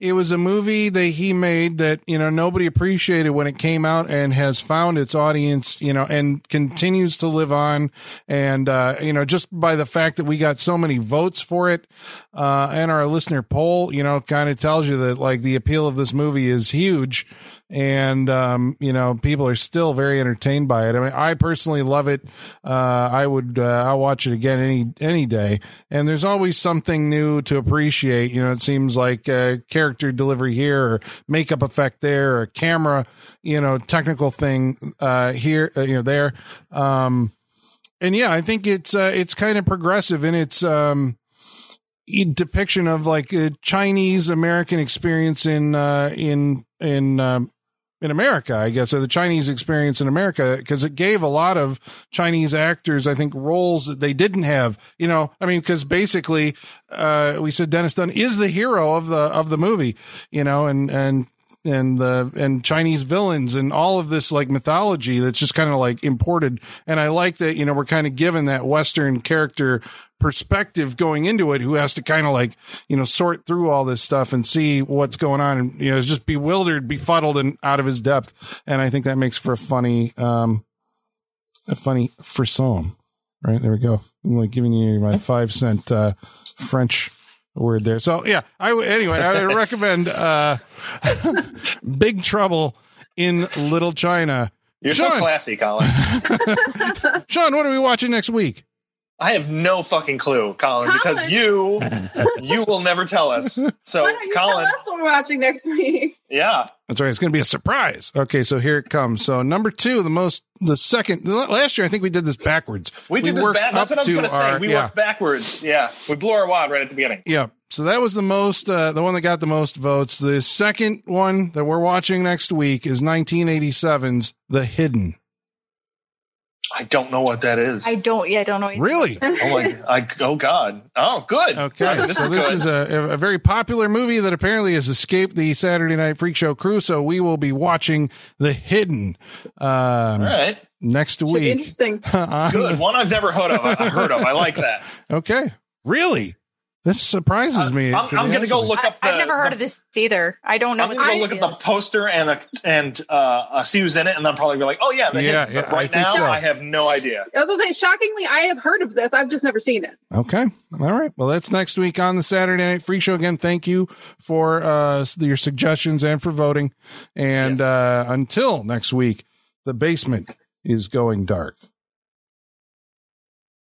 It was a movie that he made that, you know, nobody appreciated when it came out and has found its audience, you know, and continues to live on. And, you know, just by the fact that we got so many votes for it and our listener poll, you know, kind of tells you that, like, the appeal of this movie is huge. And, you know, people are still very entertained by it. I mean, I personally love it. I'll watch it again any day. And there's always something new to appreciate. You know, it seems like character delivery here or makeup effect there or camera, you know, technical thing, here, you know, there. And yeah, I think it's kind of progressive in its, depiction of like a Chinese American experience in America, I guess, or the Chinese experience in America, because it gave a lot of Chinese actors, I think, roles that they didn't have, you know, I mean, because basically we said Dennis Dun is the hero of the movie, you know, and Chinese villains and all of this like mythology that's just kind of like imported. And I like that, you know, we're kind of given that Western character perspective going into it, who has to kind of like, you know, sort through all this stuff and see what's going on. And, you know, is just bewildered, befuddled, and out of his depth. And I think that makes for a funny frisson, right? There we go. I'm like giving you my 5-cent, French word there. So yeah, I would recommend Big Trouble in Little China. You're Sean, so classy, Colin. Sean, what are we watching next week? I have no fucking clue, Colin, because you will never tell us. So why don't you, Colin, tell us what we're watching next week? Yeah, that's right. It's going to be a surprise. Okay, so here it comes. So number 2, the second last year, I think we did this backwards. That's what I was going to say. We worked backwards. Yeah, we blew our wad right at the beginning. Yeah. So that was the most, the one that got the most votes. The second one that we're watching next week is 1987's The Hidden. I don't know what that is. I don't know. Really? Oh God. Oh, good. Okay. God, this is a very popular movie that apparently has escaped the Saturday Night Freak Show crew. So we will be watching The Hidden. All right. Next week. Interesting. Good. One I've never heard of. I like that. Okay. Really? This surprises me. I'm going to go look up. I've never heard of this either. I don't know. I'm going to look at the poster and see who's in it, and then probably be like, "Oh yeah, yeah." But right now, I have no idea. I was going to say, shockingly, I have heard of this. I've just never seen it. Okay, all right. Well, that's next week on the Saturday Night Freak Show. Again, thank you for your suggestions and for voting. And until next week, the basement is going dark.